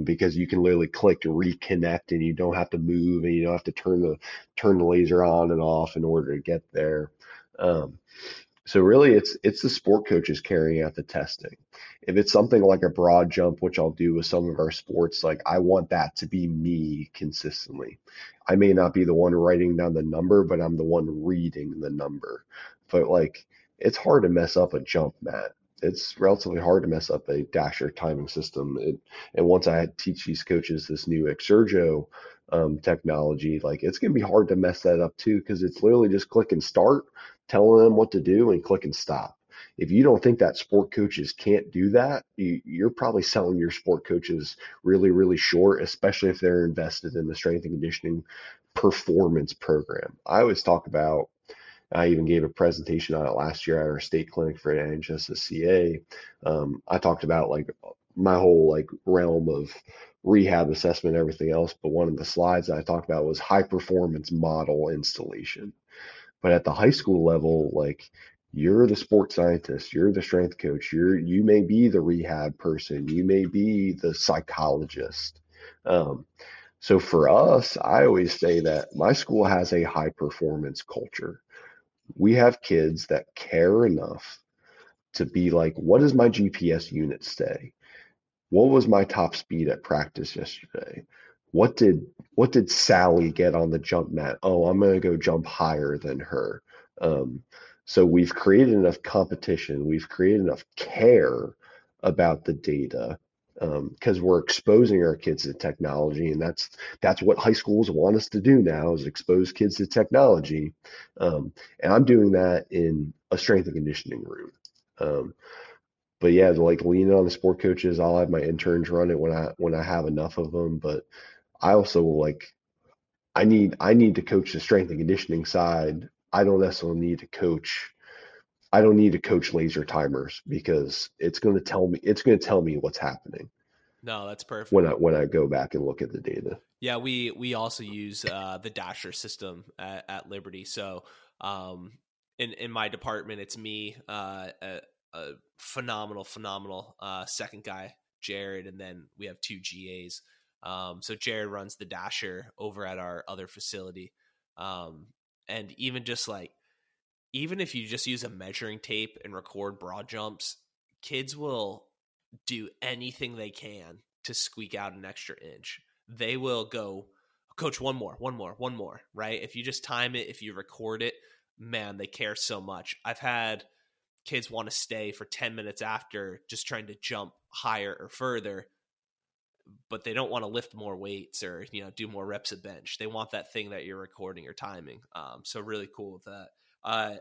because you can literally click to reconnect, and you don't have to move, and you don't have to turn the laser on and off in order to get there. So really, it's the sport coaches carrying out the testing. If it's something like a broad jump, which I'll do with some of our sports, like I want that to be me consistently. I may not be the one writing down the number, but I'm the one reading the number. But like, it's hard to mess up a jump mat. It's relatively hard to mess up a Dasher timing system. And once I teach these coaches this new Exergo technology, like it's going to be hard to mess that up too, because it's literally just click and start, telling them what to do, and click and stop. If you don't think that sport coaches can't do that, you're probably selling your sport coaches really, really short, especially if they're invested in the strength and conditioning performance program. I always talk about, I even gave a presentation on it last year at our state clinic for NHSSCA. I talked about like my whole like realm of rehab assessment and everything else. But one of the slides that I talked about was high performance model installation. But at the high school level, like you're the sports scientist, you're the strength coach, you may be the rehab person, you may be the psychologist. So for us, I always say that my school has a high performance culture. We have kids that care enough to be like, what does my GPS unit say? What was my top speed at practice yesterday? What did Sally get on the jump mat? Oh, I'm going to go jump higher than her. So we've created enough competition. We've created enough care about the data, because we're exposing our kids to technology. And that's what high schools want us to do now, is expose kids to technology. And I'm doing that in a strength and conditioning room. But yeah, to like lean on the sport coaches, I'll have my interns run it when I have enough of them. But I also like, I need to coach the strength and conditioning side. I don't necessarily need to coach. I don't need to coach laser timers, because it's going to tell me what's happening. No, that's perfect. When I go back and look at the data. Yeah. We also use the Dasher system at Liberty. So in my department, it's me, a phenomenal second guy, Jared. And then we have 2 GAs. So Jared runs the Dasher over at our other facility. And even just like, even if you just use a measuring tape and record broad jumps, kids will do anything they can to squeak out an extra inch. They will go, coach, one more, right? If you just time it, if you record it, man, they care so much. I've had kids want to stay for 10 minutes after just trying to jump higher or further, but they don't want to lift more weights or, you know, do more reps at bench. They want that thing that you're recording or timing. So really cool with that. I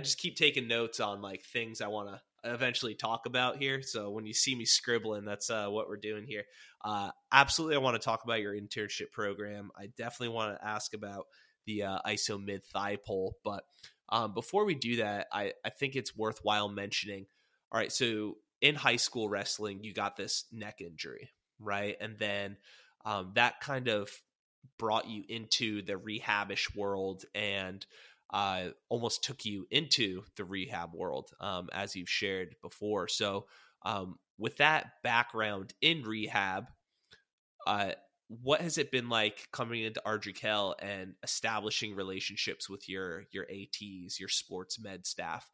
just keep taking notes on like things I want to eventually talk about here. So when you see me scribbling, that's what we're doing here. Absolutely. I want to talk about your internship program. I definitely want to ask about the ISO mid thigh pull. But before we do that, I think it's worthwhile mentioning. All right. So in high school wrestling, you got this neck injury, right? And then that kind of brought you into the rehabish world and almost took you into the rehab world, as you've shared before. So with that background in rehab, what has it been like coming into Ardrey Kell and establishing relationships with your ATs, your sports med staff?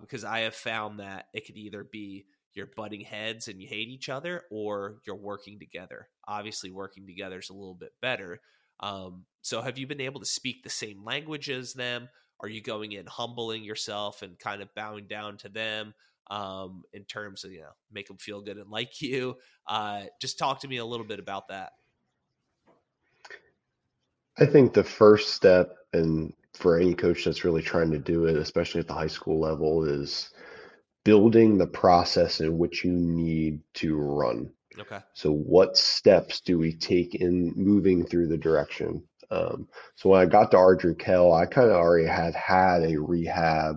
Because I have found that it could either be you're butting heads and you hate each other, or you're working together. Obviously working together is a little bit better. So have you been able to speak the same language as them? Are you going in humbling yourself and kind of bowing down to them, in terms of, you know, make them feel good and like you? Just talk to me a little bit about that. I think the first step, and for any coach that's really trying to do it, especially at the high school level, is building the process in which you need to run. Okay. So what steps do we take in moving through the direction? So when I got to Ardrey Kell, I kind of already had a rehab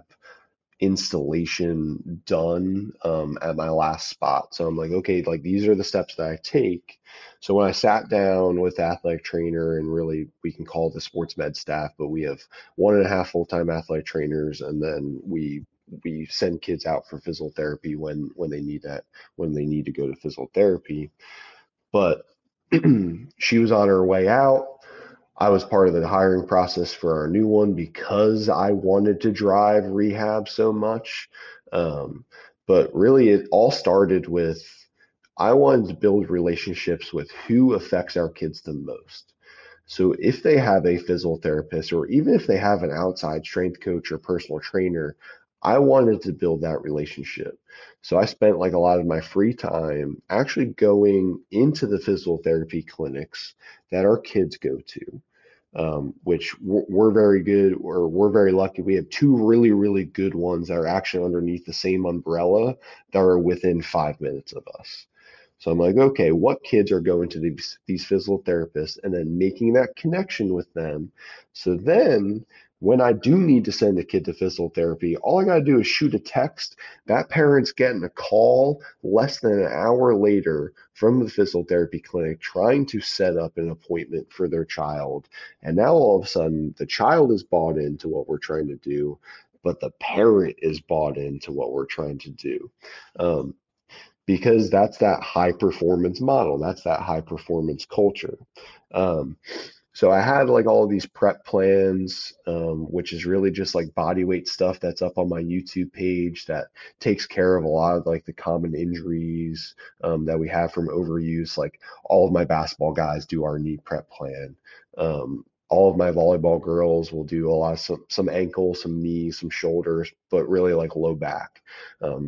installation done at my last spot. So I'm like, okay, like these are the steps that I take. So when I sat down with the athletic trainer, and really we can call the sports med staff, but we have 1.5 full-time athletic trainers, and then we send kids out for physical therapy when they need that, when they need to go to physical therapy. But she was on her way out. I was part of the hiring process for our new one because I wanted to drive rehab so much. But really it all started with, I wanted to build relationships with who affects our kids the most. So if they have a physical therapist, or even if they have an outside strength coach or personal trainer, I wanted to build that relationship. So I spent like a lot of my free time actually going into the physical therapy clinics that our kids go to, which we're very good, or we're very lucky. We have 2 really, really good ones that are actually underneath the same umbrella that are within 5 minutes of us. So I'm like, okay, what kids are going to these physical therapists, and then making that connection with them. So then when I do need to send a kid to physical therapy, all I got to do is shoot a text. That parent's getting a call less than an hour later from the physical therapy clinic trying to set up an appointment for their child. And now all of a sudden the child is bought into what we're trying to do, but the parent is bought into what we're trying to do. Because that's that high performance model. That's that high performance culture. So I had like all of these prep plans, which is really just like body weight stuff that's up on my YouTube page that takes care of a lot of like the common injuries that we have from overuse. Like all of my basketball guys do our knee prep plan. All of my volleyball girls will do a lot of some ankle, some knees, some shoulders, but really like low back,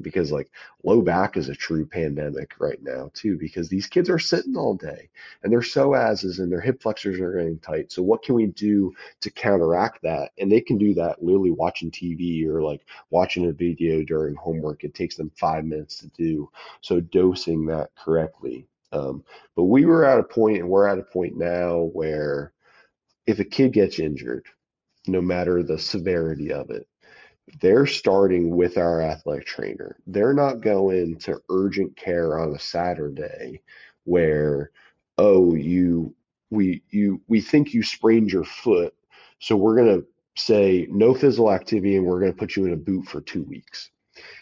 because like low back is a true pandemic right now too, because these kids are sitting all day and their psoases and their hip flexors are getting tight. So what can we do to counteract that? And they can do that literally watching TV or like watching a video during homework. It takes them 5 minutes to do. So dosing that correctly. But we were at a point, and we're at a point now where if a kid gets injured, no matter the severity of it, they're starting with our athletic trainer. They're not going to urgent care on a Saturday where, oh, we think you sprained your foot, so we're going to say no physical activity and we're going to put you in a boot for 2 weeks.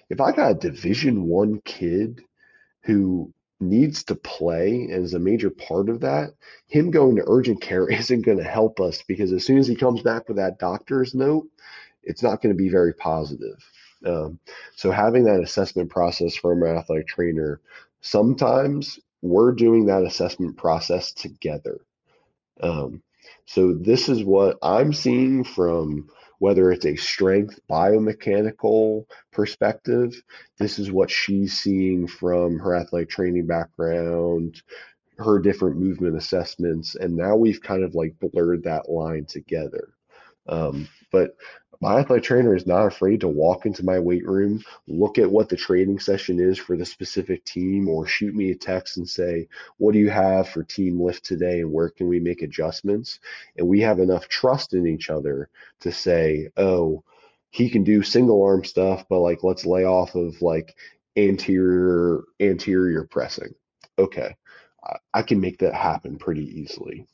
If I got a Division I kid who needs to play as a major part of that, him going to urgent care isn't going to help us, because as soon as he comes back with that doctor's note, it's not going to be very positive. So having that assessment process from an athletic trainer, sometimes we're doing that assessment process together. So this is what I'm seeing from, whether it's a strength biomechanical perspective, this is what she's seeing from her athletic training background, her different movement assessments, and now we've kind of like blurred that line together. But my athletic trainer is not afraid to walk into my weight room, look at what the training session is for the specific team, or shoot me a text and say, what do you have for team lift today and where can we make adjustments? And we have enough trust in each other to say, oh, he can do single arm stuff, but like, let's lay off of like anterior pressing. Okay, I can make that happen pretty easily.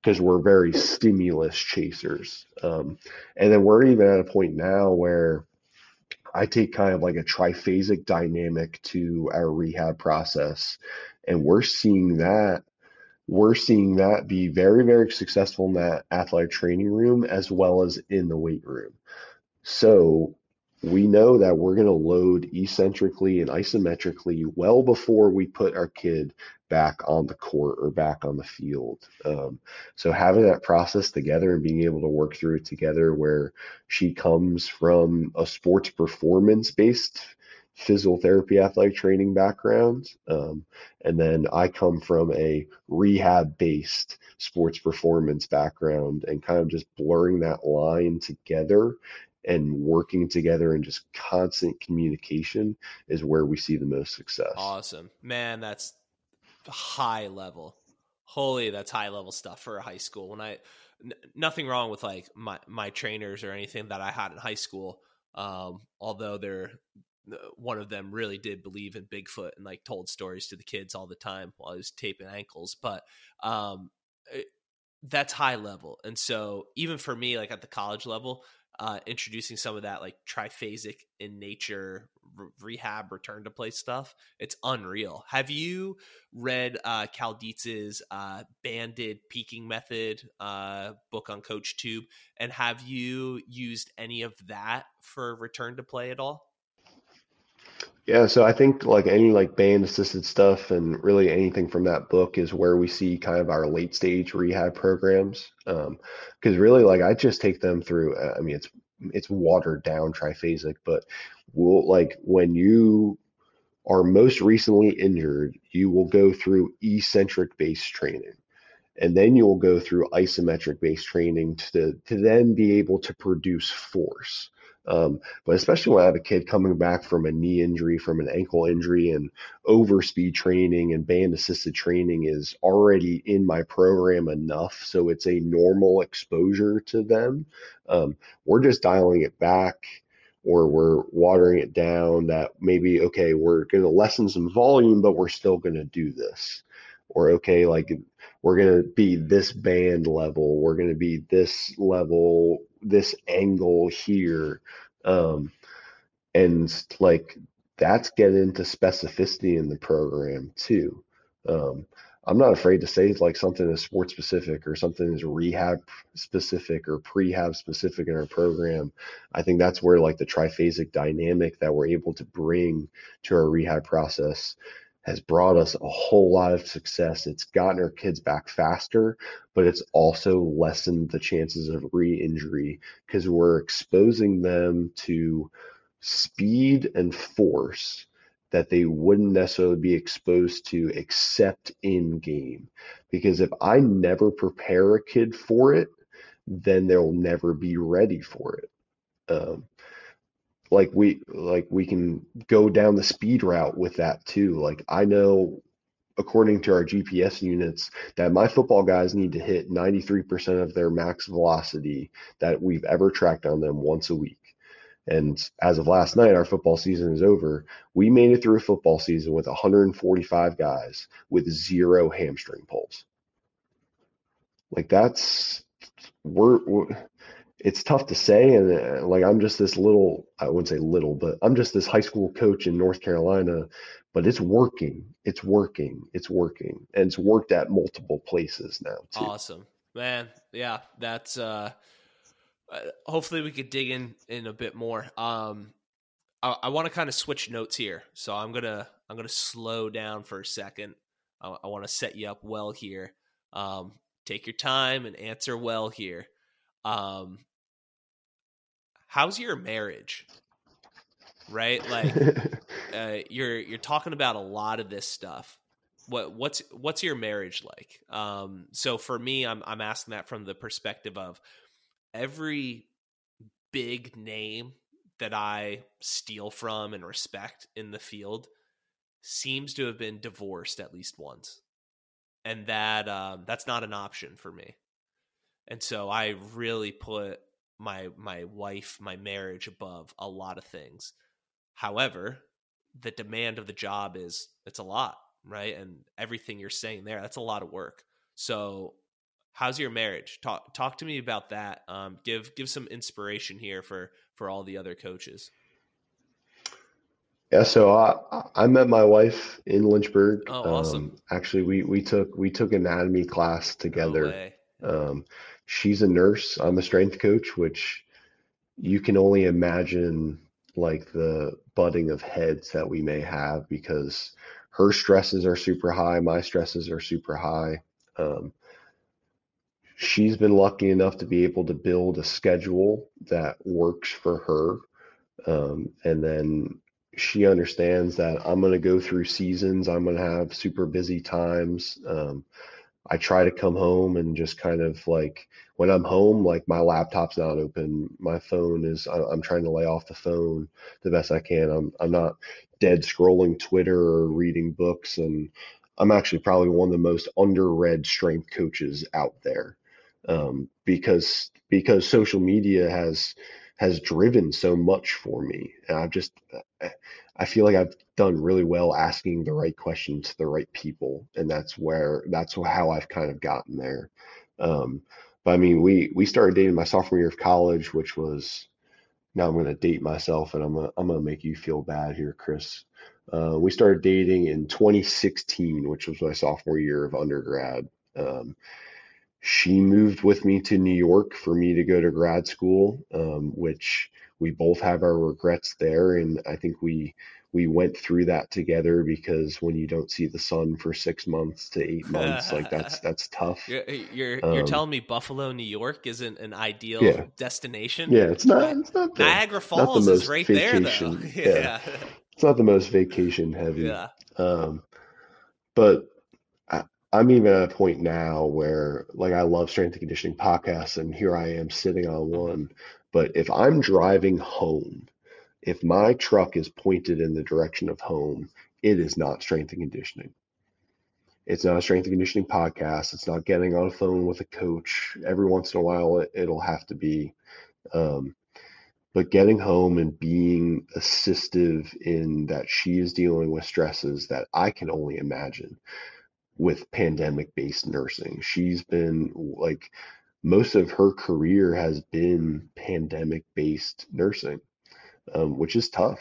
Because we're very stimulus chasers. And then we're even at a point now where I take kind of like a triphasic dynamic to our rehab process. And we're seeing that be very, very successful in that athletic training room as well as in the weight room. So we know that we're going to load eccentrically and isometrically well before we put our kid back on the court or back on the field. So having that process together and being able to work through it together, where she comes from a sports performance-based physical therapy athletic training background, and then I come from a rehab-based sports performance background, and kind of just blurring that line together and working together and just constant communication is where we see the most success. Awesome. Man, that's high level. Holy, that's high level stuff for a high school. When nothing wrong with like my trainers or anything that I had in high school. Although one of them really did believe in Bigfoot and like told stories to the kids all the time while I was taping ankles. But, that's high level. And so even for me, like at the college level, introducing some of that like triphasic in nature rehab return to play stuff, it's unreal. Have you read Cal Dietz's banded peaking method book on Coach Tube, and have you used any of that for return to play at all? Yeah, so I think like any like band assisted stuff and really anything from that book is where we see kind of our late stage rehab programs. Because really, like I just take them through. I mean, it's watered down triphasic, but we'll like when you are most recently injured, you will go through eccentric based training, and then you will go through isometric based training to then be able to produce force. But especially when I have a kid coming back from a knee injury, from an ankle injury, and overspeed training and band assisted training is already in my program enough. So it's a normal exposure to them. We're just dialing it back, or we're watering it down that maybe, okay, we're going to lessen some volume, but we're still going to do this. Or, okay, like we're going to be this band level. We're going to be this level, this angle here, and like that's get into specificity in the program too. I'm not afraid to say like something is sports specific or something is rehab specific or prehab specific in our program. I think that's where like the triphasic dynamic that we're able to bring to our rehab process has brought us a whole lot of success. It's gotten our kids back faster, but it's also lessened the chances of re-injury because we're exposing them to speed and force that they wouldn't necessarily be exposed to except in game. Because if I never prepare a kid for it, then they'll never be ready for it. Like we can go down the speed route with that too. Like I know, according to our GPS units, that my football guys need to hit 93% of their max velocity that we've ever tracked on them once a week. And as of last night, our football season is over. We made it through a football season with 145 guys with 0 hamstring pulls. Like that's we're it's tough to say. And like, I'm just this little, I wouldn't say little, but I'm just this high school coach in North Carolina, but it's working. It's working. It's working. And it's worked at multiple places now too. Awesome, man. Yeah. That's, hopefully we could dig in a bit more. I want to kind of switch notes here. So I'm going to slow down for a second. I want to set you up well here. Take your time and answer well here. How's your marriage? Right? Like, you're talking about a lot of this stuff. What's your marriage like? So for me, I'm asking that from the perspective of every big name that I steal from and respect in the field seems to have been divorced at least once. And that that's not an option for me. And so I really put my wife, my marriage above a lot of things. However, the demand of the job it's a lot, right? And everything you're saying there, that's a lot of work. So how's your marriage? Talk to me about that. Give some inspiration here for all the other coaches. Yeah, so I met my wife in Lynchburg. Oh, awesome! Actually, we took anatomy class together. No way. She's a nurse. I'm a strength coach, which you can only imagine like the butting of heads that we may have because her stresses are super high. My stresses are super high. She's been lucky enough to be able to build a schedule that works for her. And then she understands that I'm going to go through seasons. I'm going to have super busy times. I try to come home and just kind of like when I'm home, like my laptop's not open. My phone is, I'm trying to lay off the phone the best I can. I'm not dead scrolling Twitter or reading books. And I'm actually probably one of the most underread strength coaches out there. Because social media has driven so much for me. And I feel like I've done really well asking the right questions to the right people. And that's how I've kind of gotten there. But I mean, we started dating my sophomore year of college, which was, now I'm going to date myself and I'm going to make you feel bad here, Chris. We started dating in 2016, which was my sophomore year of undergrad. She moved with me to New York for me to go to grad school, which we both have our regrets there. And I think we went through that together because when you don't see the sun for 6 months to 8 months, like that's tough. You're telling me Buffalo, New York isn't an ideal destination? Yeah, it's not. It's not the, Niagara Falls not the is right vacation. There, though. Yeah. It's not the most vacation heavy. Yeah. But I'm even at a point now where like I love strength and conditioning podcasts and here I am sitting on one, but if I'm driving home, if my truck is pointed in the direction of home, it is not strength and conditioning. It's not a strength and conditioning podcast. It's not getting on a phone with a coach. Every once in a while it'll have to be, but getting home and being assistive in that she is dealing with stresses that I can only imagine. With pandemic-based nursing. She's been like, most of her career has been pandemic-based nursing, which is tough.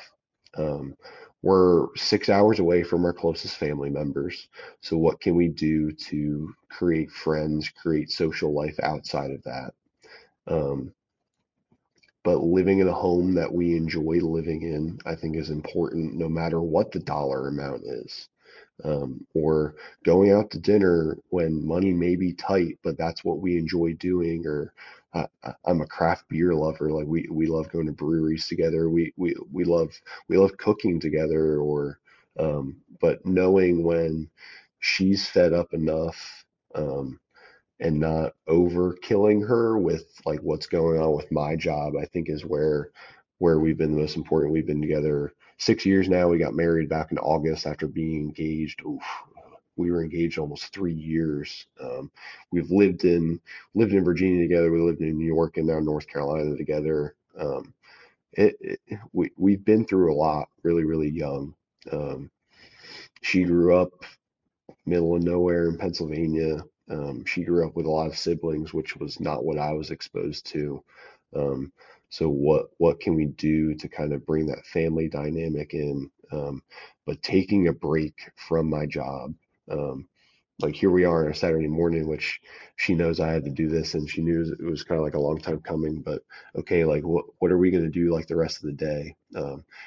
We're 6 hours away from our closest family members. So what can we do to create friends, create social life outside of that? But living in a home that we enjoy living in, I think is important no matter what the dollar amount is. Or going out to dinner when money may be tight, but that's what we enjoy doing. Or I'm a craft beer lover. Like we love going to breweries together. We love cooking together or, but knowing when she's fed up enough, and not overkilling her with like what's going on with my job, I think is where we've been the most important. We've been together 6 years now. We got married back in August after being engaged. We were engaged almost 3 years. We've lived in Virginia together. We lived in New York and now North Carolina together. We've been through a lot really, really young. She grew up middle of nowhere in Pennsylvania. She grew up with a lot of siblings, which was not what I was exposed to. So what can we do to kind of bring that family dynamic in? But taking a break from my job, like here we are on a Saturday morning, which she knows I had to do this, and she knew it was kind of like a long time coming, but okay, like what are we going to do like the rest of the day?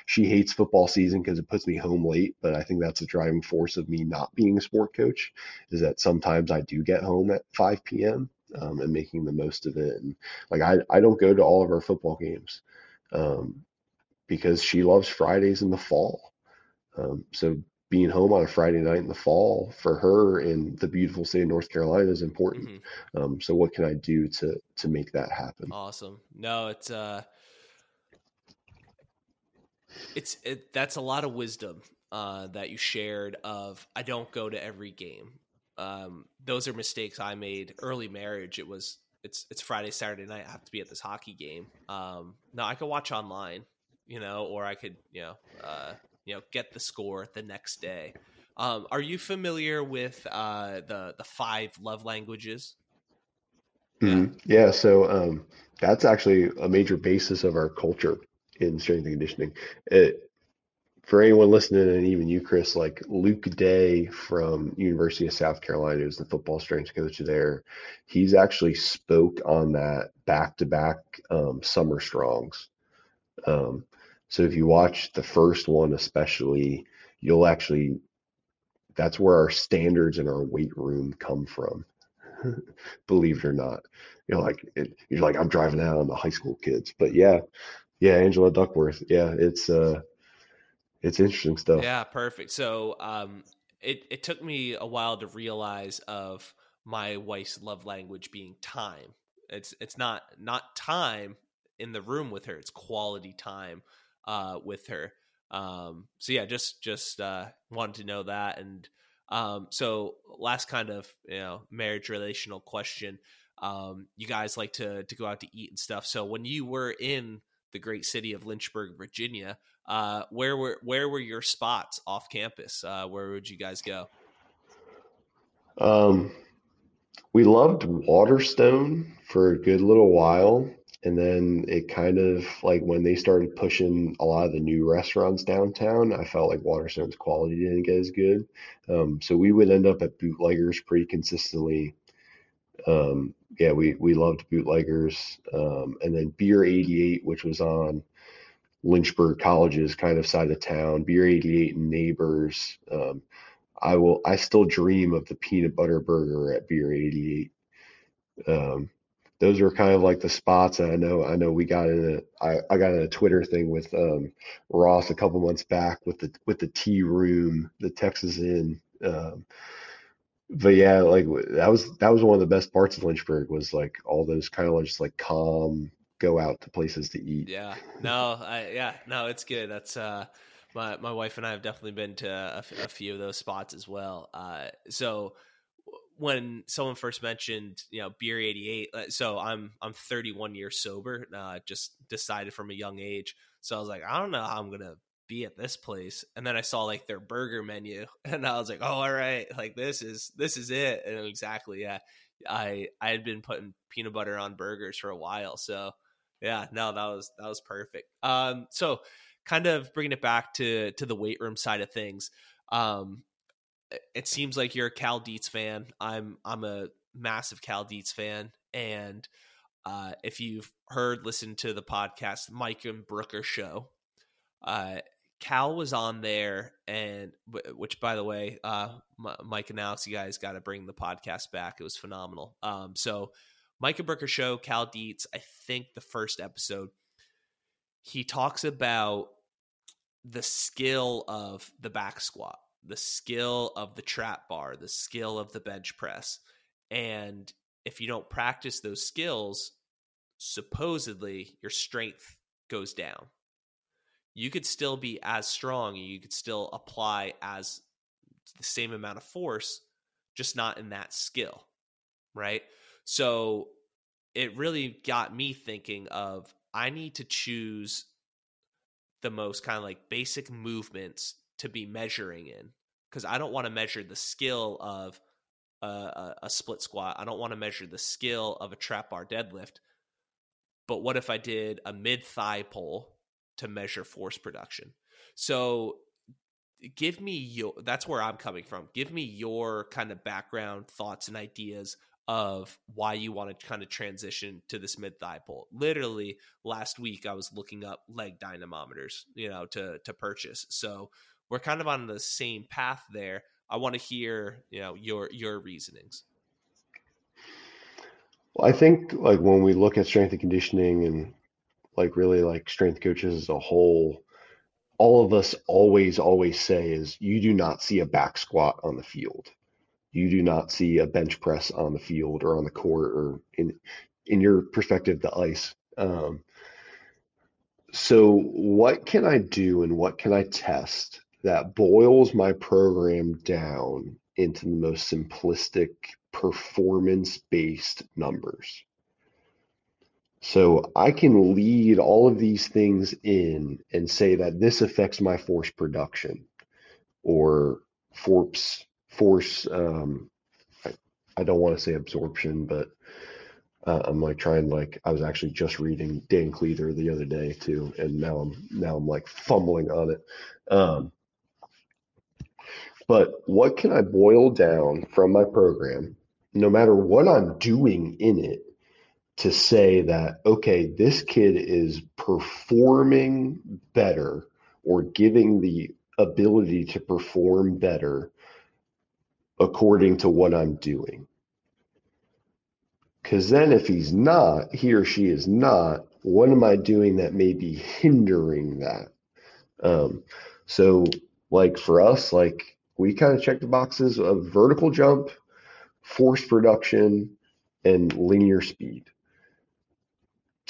She hates football season because it puts me home late, but I think that's a driving force of me not being a sport coach, is that sometimes I do get home at 5 p.m. And making the most of it. And like, I don't go to all of our football games because she loves Fridays in the fall. So being home on a Friday night in the fall for her in the beautiful state of North Carolina is important. Mm-hmm. So what can I do to make that happen? Awesome. No, it's that's a lot of wisdom that you shared of, I don't go to every game. Those are mistakes I made early marriage. It's Friday, Saturday night. I have to be at this hockey game. Now I could watch online, or I could, get the score the next day. Are you familiar with the five love languages? Mm-hmm. Yeah. So that's actually a major basis of our culture in strength and conditioning. For anyone listening, and even you, Chris, like Luke Day from University of South Carolina, who's the football strength coach there, he's actually spoke on that back-to-back summer strongs. So if you watch the first one especially, you'll actually, that's where our standards and our weight room come from, believe it or not. You're like, I'm driving out on the high school kids. But yeah, Angela Duckworth, yeah, it's interesting stuff. Yeah, perfect. So it took me a while to realize of my wife's love language being time. It's not time in the room with her, it's quality time with her. So yeah, just wanted to know that. And so last kind of marriage relational question. You guys like to go out to eat and stuff. So when you were in the great city of Lynchburg, Virginia, where were your spots off campus? Where would you guys go? We loved Waterstone for a good little while. And then it kind of like when they started pushing a lot of the new restaurants downtown, I felt like Waterstone's quality didn't get as good. So we would end up at Bootlegger's pretty consistently. Yeah, we loved Bootlegger's. And then Beer 88, which was on Lynchburg College's kind of side of town, Beer 88 and Neighbors. I still dream of the peanut butter burger at Beer 88. Those are kind of like the spots that I know we got in I got in a Twitter thing with Ross a couple months back with the tea room, the Texas Inn. But yeah, like that was one of the best parts of Lynchburg, was like all those kind of just like calm go out to places to eat. Yeah, no, it's good. That's my wife and I have definitely been to a few of those spots as well. So. When someone first mentioned, Beer 88, so I'm 31 years sober, just decided from a young age. So I was like, I don't know how I'm going to be at this place. And then I saw like their burger menu and I was like, oh, all right. Like this is it. And exactly. Yeah. I had been putting peanut butter on burgers for a while. So yeah, no, that was perfect. So kind of bringing it back to the weight room side of things. It seems like you're a Cal Dietz fan. I'm a massive Cal Dietz fan. And if you've listened to the podcast, Mike and Brooker show, Cal was on there. And which, by the way, Mike and Alex, you guys got to bring the podcast back. It was phenomenal. So Mike and Brooker show, Cal Dietz, I think the first episode, he talks about the skill of the back squat, the skill of the trap bar, the skill of the bench press. And if you don't practice those skills, supposedly your strength goes down. You could still be as strong. You could still apply as the same amount of force, just not in that skill, right? So it really got me thinking of, I need to choose the most kind of like basic movements to be measuring in, because I don't want to measure the skill of a split squat. I don't want to measure the skill of a trap bar deadlift, but what if I did a mid-thigh pull to measure force production? So give me your, that's where I'm coming from. Give me your kind of background, thoughts, and ideas of why you want to kind of transition to this mid-thigh pull. Literally last week, I was looking up leg dynamometers, to purchase. So we're kind of on the same path there. I want to hear, your reasonings. Well, I think like when we look at strength and conditioning and like really like strength coaches as a whole, all of us always say is you do not see a back squat on the field. You do not see a bench press on the field or on the court or in your perspective, the ice. So what can I do and what can I test that boils my program down into the most simplistic performance-based numbers? So I can lead all of these things in and say that this affects my force production or force. I don't want to say absorption, but I'm like trying, like I was actually just reading Dan Cleaver the other day too, and now I'm like fumbling on it. But what can I boil down from my program, no matter what I'm doing in it, to say that, okay, this kid is performing better or giving the ability to perform better according to what I'm doing? Because then if he's not, he or she is not, what am I doing that may be hindering that? So like for us, like we kind of check the boxes of vertical jump, force production, and linear speed.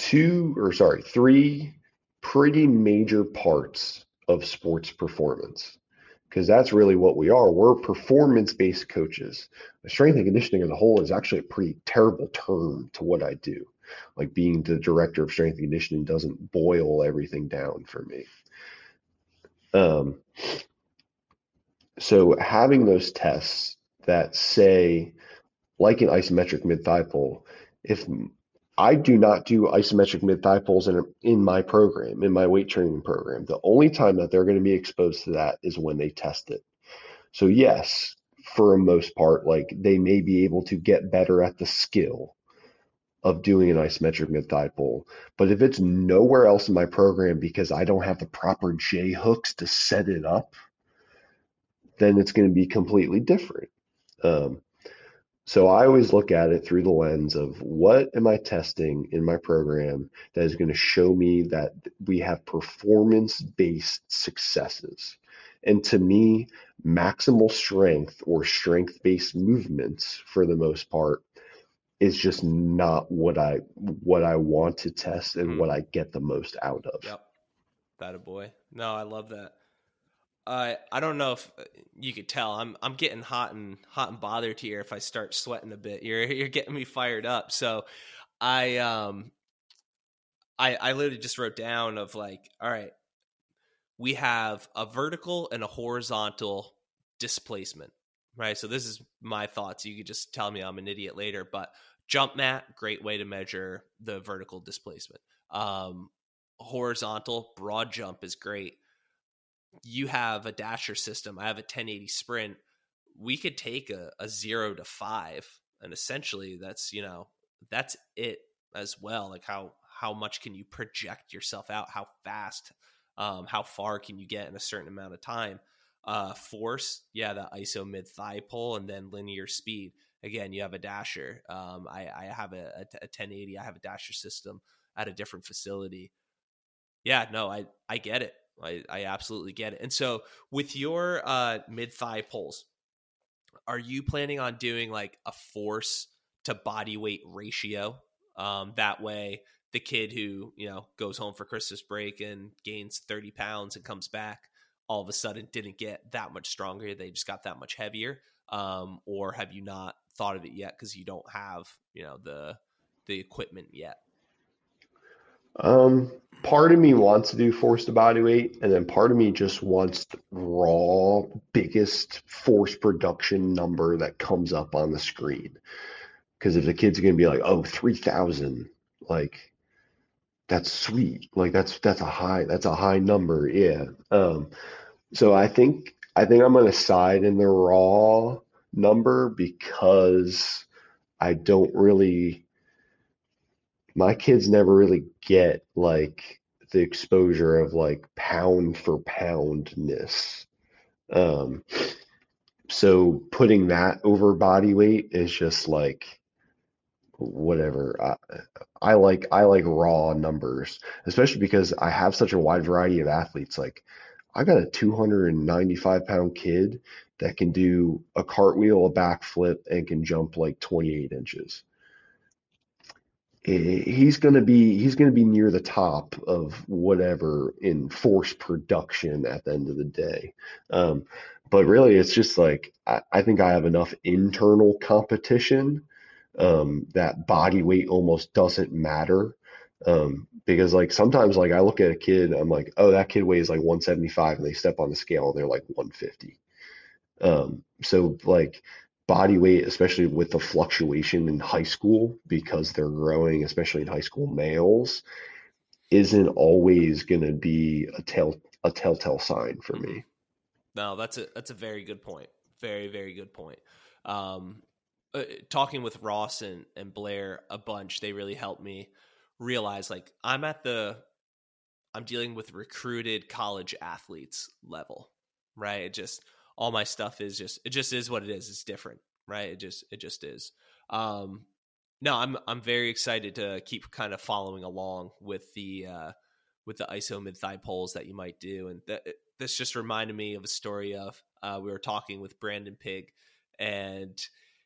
Three pretty major parts of sports performance, because that's really what we are. We're performance-based coaches. Strength and conditioning as a whole is actually a pretty terrible term to what I do. Like being the director of strength and conditioning doesn't boil everything down for me. So having those tests that say, like an isometric mid-thigh pull, if I do not do isometric mid-thigh pulls in my program, in my weight training program, the only time that they're going to be exposed to that is when they test it. So yes, for the most part, like they may be able to get better at the skill of doing an isometric mid-thigh pull. But if it's nowhere else in my program because I don't have the proper J hooks to set it up, then it's going to be completely different. So I always look at it through the lens of what am I testing in my program that is going to show me that we have performance-based successes. And to me, maximal strength or strength-based movements for the most part is just not what I want to test and what I get the most out of. Yep. Attaboy. No, I love that. I don't know if you could tell. I'm getting hot and bothered here. If I start sweating a bit, you're getting me fired up. So, I literally just wrote down of like, all right, we have a vertical and a horizontal displacement, right? So this is my thoughts. You could just tell me I'm an idiot later, but jump mat, great way to measure the vertical displacement. Horizontal broad jump is great. You have a dasher system. I have a 1080 sprint. We could take a 0 to 5, and essentially that's, that's it as well. Like how much can you project yourself out? How fast, how far can you get in a certain amount of time? Force. Yeah. The iso mid thigh pull, and then linear speed. Again, you have a dasher. I have a 1080. I have a dasher system at a different facility. Yeah, no, I get it. I absolutely get it. And so with your mid-thigh pulls, are you planning on doing like a force to body weight ratio? That way the kid who, goes home for Christmas break and gains 30 pounds and comes back all of a sudden didn't get that much stronger. They just got that much heavier. Or have you not thought of it yet because you don't have, the equipment yet? Part of me wants to do force to body weight, and then part of me just wants the raw biggest force production number that comes up on the screen. Because if the kid's going to be like, oh, 3,000, like that's sweet. Like that's a high number. Yeah. So I think I'm going to side in the raw number because I don't really, my kids never really get like the exposure of like pound for poundness. So putting that over body weight is just like whatever. I like raw numbers, especially because I have such a wide variety of athletes. Like I got a 295 pound kid that can do a cartwheel, a backflip, and can jump like 28 inches. He's going to be near the top of whatever in force production at the end of the day. But really, it's just like I think I have enough internal competition that body weight almost doesn't matter. Because like sometimes like I look at a kid, I'm like, oh, that kid weighs like 175, and they step on the scale and they're like 150. So like body weight, especially with the fluctuation in high school, because they're growing, especially in high school males, isn't always going to be a telltale sign for me. No, that's a very good point. Very, very good point. Talking with Ross and Blair a bunch, they really helped me realize like I'm dealing with recruited college athletes level, right? It just, all my stuff is just, it just is what it is. It's different, right? It just is. No, I'm very excited to keep kind of following along with the ISO mid thigh pulls that you might do. And this just reminded me of a story of, we were talking with Brandon Pig, and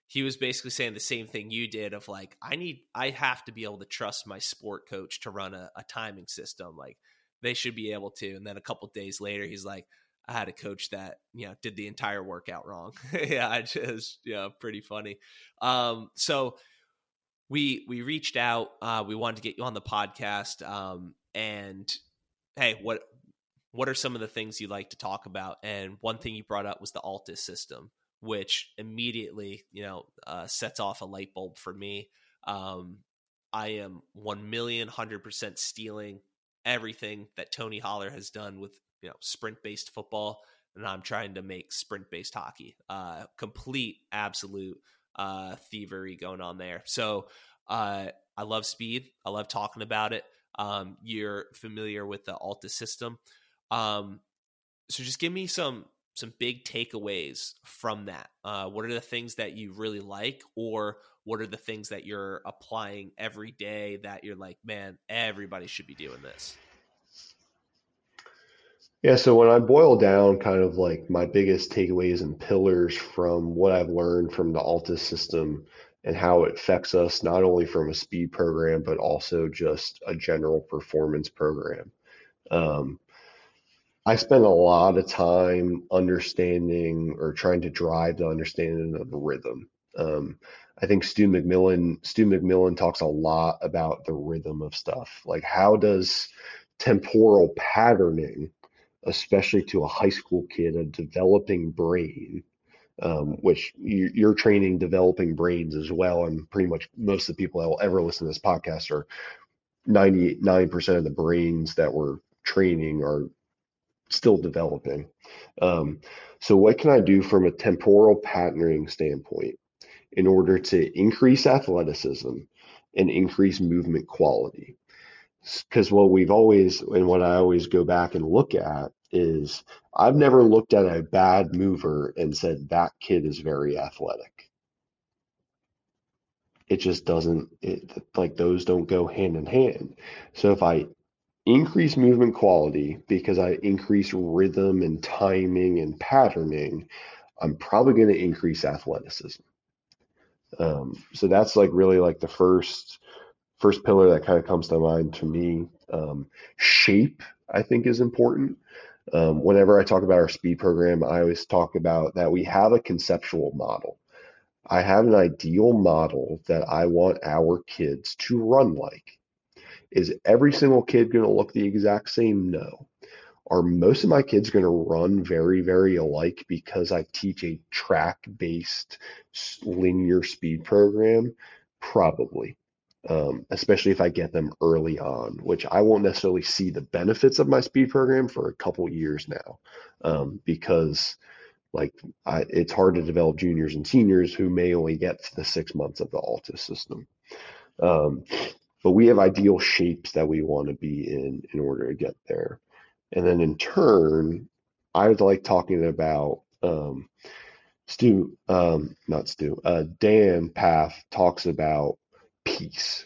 he was basically saying the same thing you did of like, I have to be able to trust my sport coach to run a timing system. Like they should be able to. And then a couple of days later, he's like, I had a coach that, you know, did the entire workout wrong. Yeah. I just, yeah, pretty funny. So we reached out, we wanted to get you on the podcast. And hey, what are some of the things you like to talk about? And one thing you brought up was the ALTIS system, which immediately, you know, sets off a light bulb for me. I am 1,000,100% stealing everything that Tony Holler has done with, you know, sprint-based football, and I'm trying to make sprint-based hockey. Complete, absolute thievery going on there. So I love speed. I love talking about it. You're familiar with the ALTIS system. So just give me some big takeaways from that. What are the things that you really like, or what are the things that you're applying every day that you're like, man, everybody should be doing this? Yeah. So when I boil down kind of like my biggest takeaways and pillars from what I've learned from the ALTIS system and how it affects us, not only from a speed program, but also just a general performance program. I spent a lot of time understanding or trying to drive the understanding of the rhythm. I think Stu McMillan talks a lot about the rhythm of stuff. Like how does temporal patterning, especially to a high school kid, a developing brain, which you're training developing brains as well. And pretty much most of the people that will ever listen to this podcast are 99% of the brains that we're training are still developing. So what can I do from a temporal patterning standpoint in order to increase athleticism and increase movement quality? Because what I always go back and look at is I've never looked at a bad mover and said that kid is very athletic. It just doesn't, like those don't go hand in hand. So if I increase movement quality because I increase rhythm and timing and patterning, I'm probably going to increase athleticism. So that's like really like the first pillar that kind of comes to mind to me. Shape, I think, is important. Whenever I talk about our speed program, I always talk about that we have a conceptual model. I have an ideal model that I want our kids to run like. Is every single kid going to look the exact same? No. Are most of my kids going to run very, very alike because I teach a track-based linear speed program? Probably. especially if I get them early on, which I won't necessarily see the benefits of my speed program for a couple years now, because it's hard to develop juniors and seniors who may only get the 6 months of the ALTIS system. But we have ideal shapes that we want to be in order to get there. And then in turn, I would like talking about Dan Path talks about peace,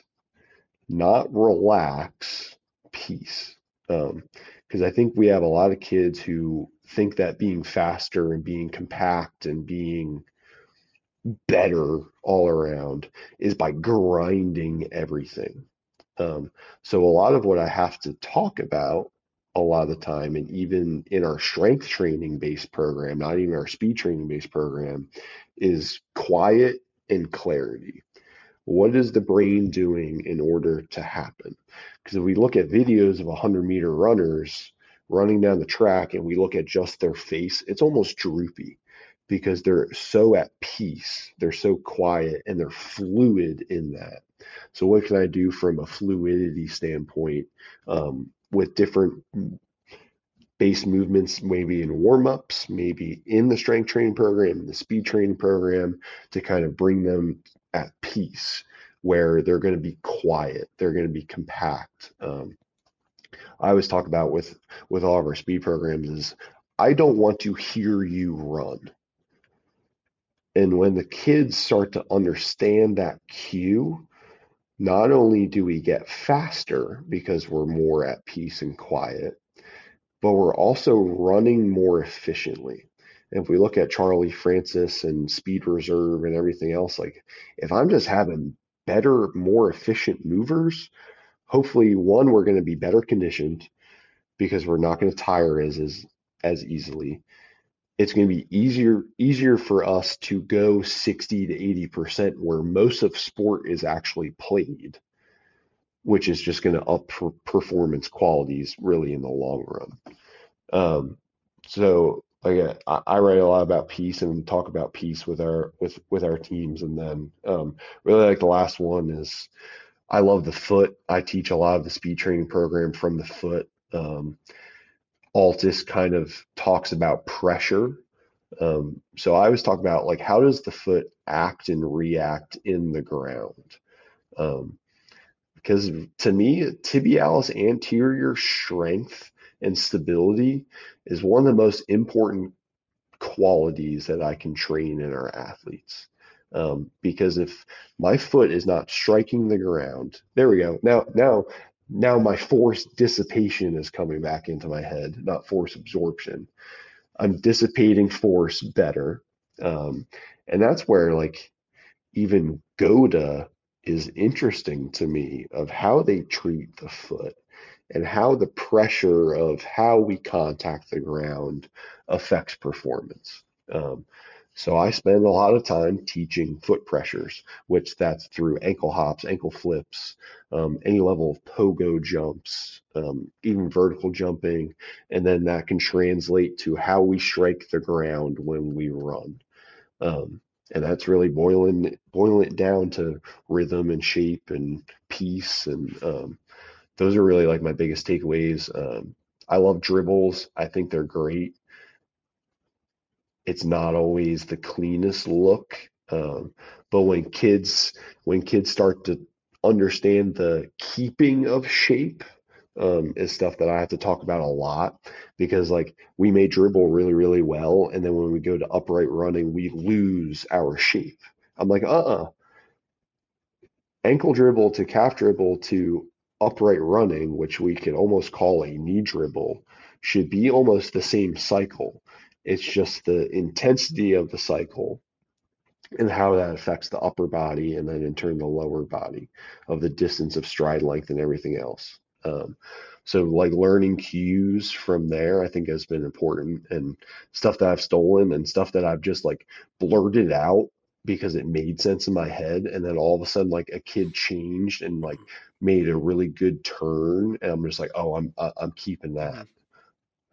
not relax, peace. Because I think we have a lot of kids who think that being faster and being compact and being better all around is by grinding everything. So a lot of what I have to talk about a lot of the time, and even in our strength training based program, not even our speed training based program, is quiet and clarity. What is the brain doing in order to happen? Because if we look at videos of 100-meter runners running down the track and we look at just their face, it's almost droopy because they're so at peace, they're so quiet, and they're fluid in that. So what can I do from a fluidity standpoint with different base movements, maybe in warm-ups, maybe in the strength training program, the speed training program, to kind of bring them at peace where they're going to be quiet, they're going to be compact. I always talk about with all of our speed programs is I don't want to hear you run. And when the kids start to understand that cue, not only do we get faster because we're more at peace and quiet, but we're also running more efficiently. And if we look at Charlie Francis and Speed Reserve and everything else, like if I'm just having better, more efficient movers, hopefully, one, we're going to be better conditioned because we're not going to tire as easily. It's going to be easier for us to go 60 to 80% where most of sport is actually played, which is just going to up performance qualities really in the long run. I write a lot about peace and talk about peace with our teams. And then really like the last one is I love the foot. I teach a lot of the speed training program from the foot. ALTIS kind of talks about pressure. So I always talk about like how does the foot act and react in the ground? Because to me, tibialis anterior strength and stability is one of the most important qualities that I can train in our athletes. Because if my foot is not striking the ground, there we go. Now my force dissipation is coming back into my head, not force absorption. I'm dissipating force better. And that's where like even Goda is interesting to me of how they treat the foot and how the pressure of how we contact the ground affects performance. So I spend a lot of time teaching foot pressures, which that's through ankle hops, ankle flips, any level of pogo jumps, even vertical jumping. And then that can translate to how we strike the ground when we run. And that's really boiling it down to rhythm and shape and peace. And those are really like my biggest takeaways. I love dribbles. I think they're great. It's not always the cleanest look, but when kids start to understand the keeping of shape is stuff that I have to talk about a lot because like we may dribble really, really well. And then when we go to upright running, we lose our shape. I'm like, ankle dribble to calf dribble to upright running, which we could almost call a knee dribble, should be almost the same cycle. It's just the intensity of the cycle and how that affects the upper body and then in turn the lower body of the distance of stride length and everything else. So like learning cues from there, I think has been important and stuff that I've stolen and stuff that I've just like blurted out because it made sense in my head. And then all of a sudden, like a kid changed and like made a really good turn. And I'm just like, oh, I'm keeping that.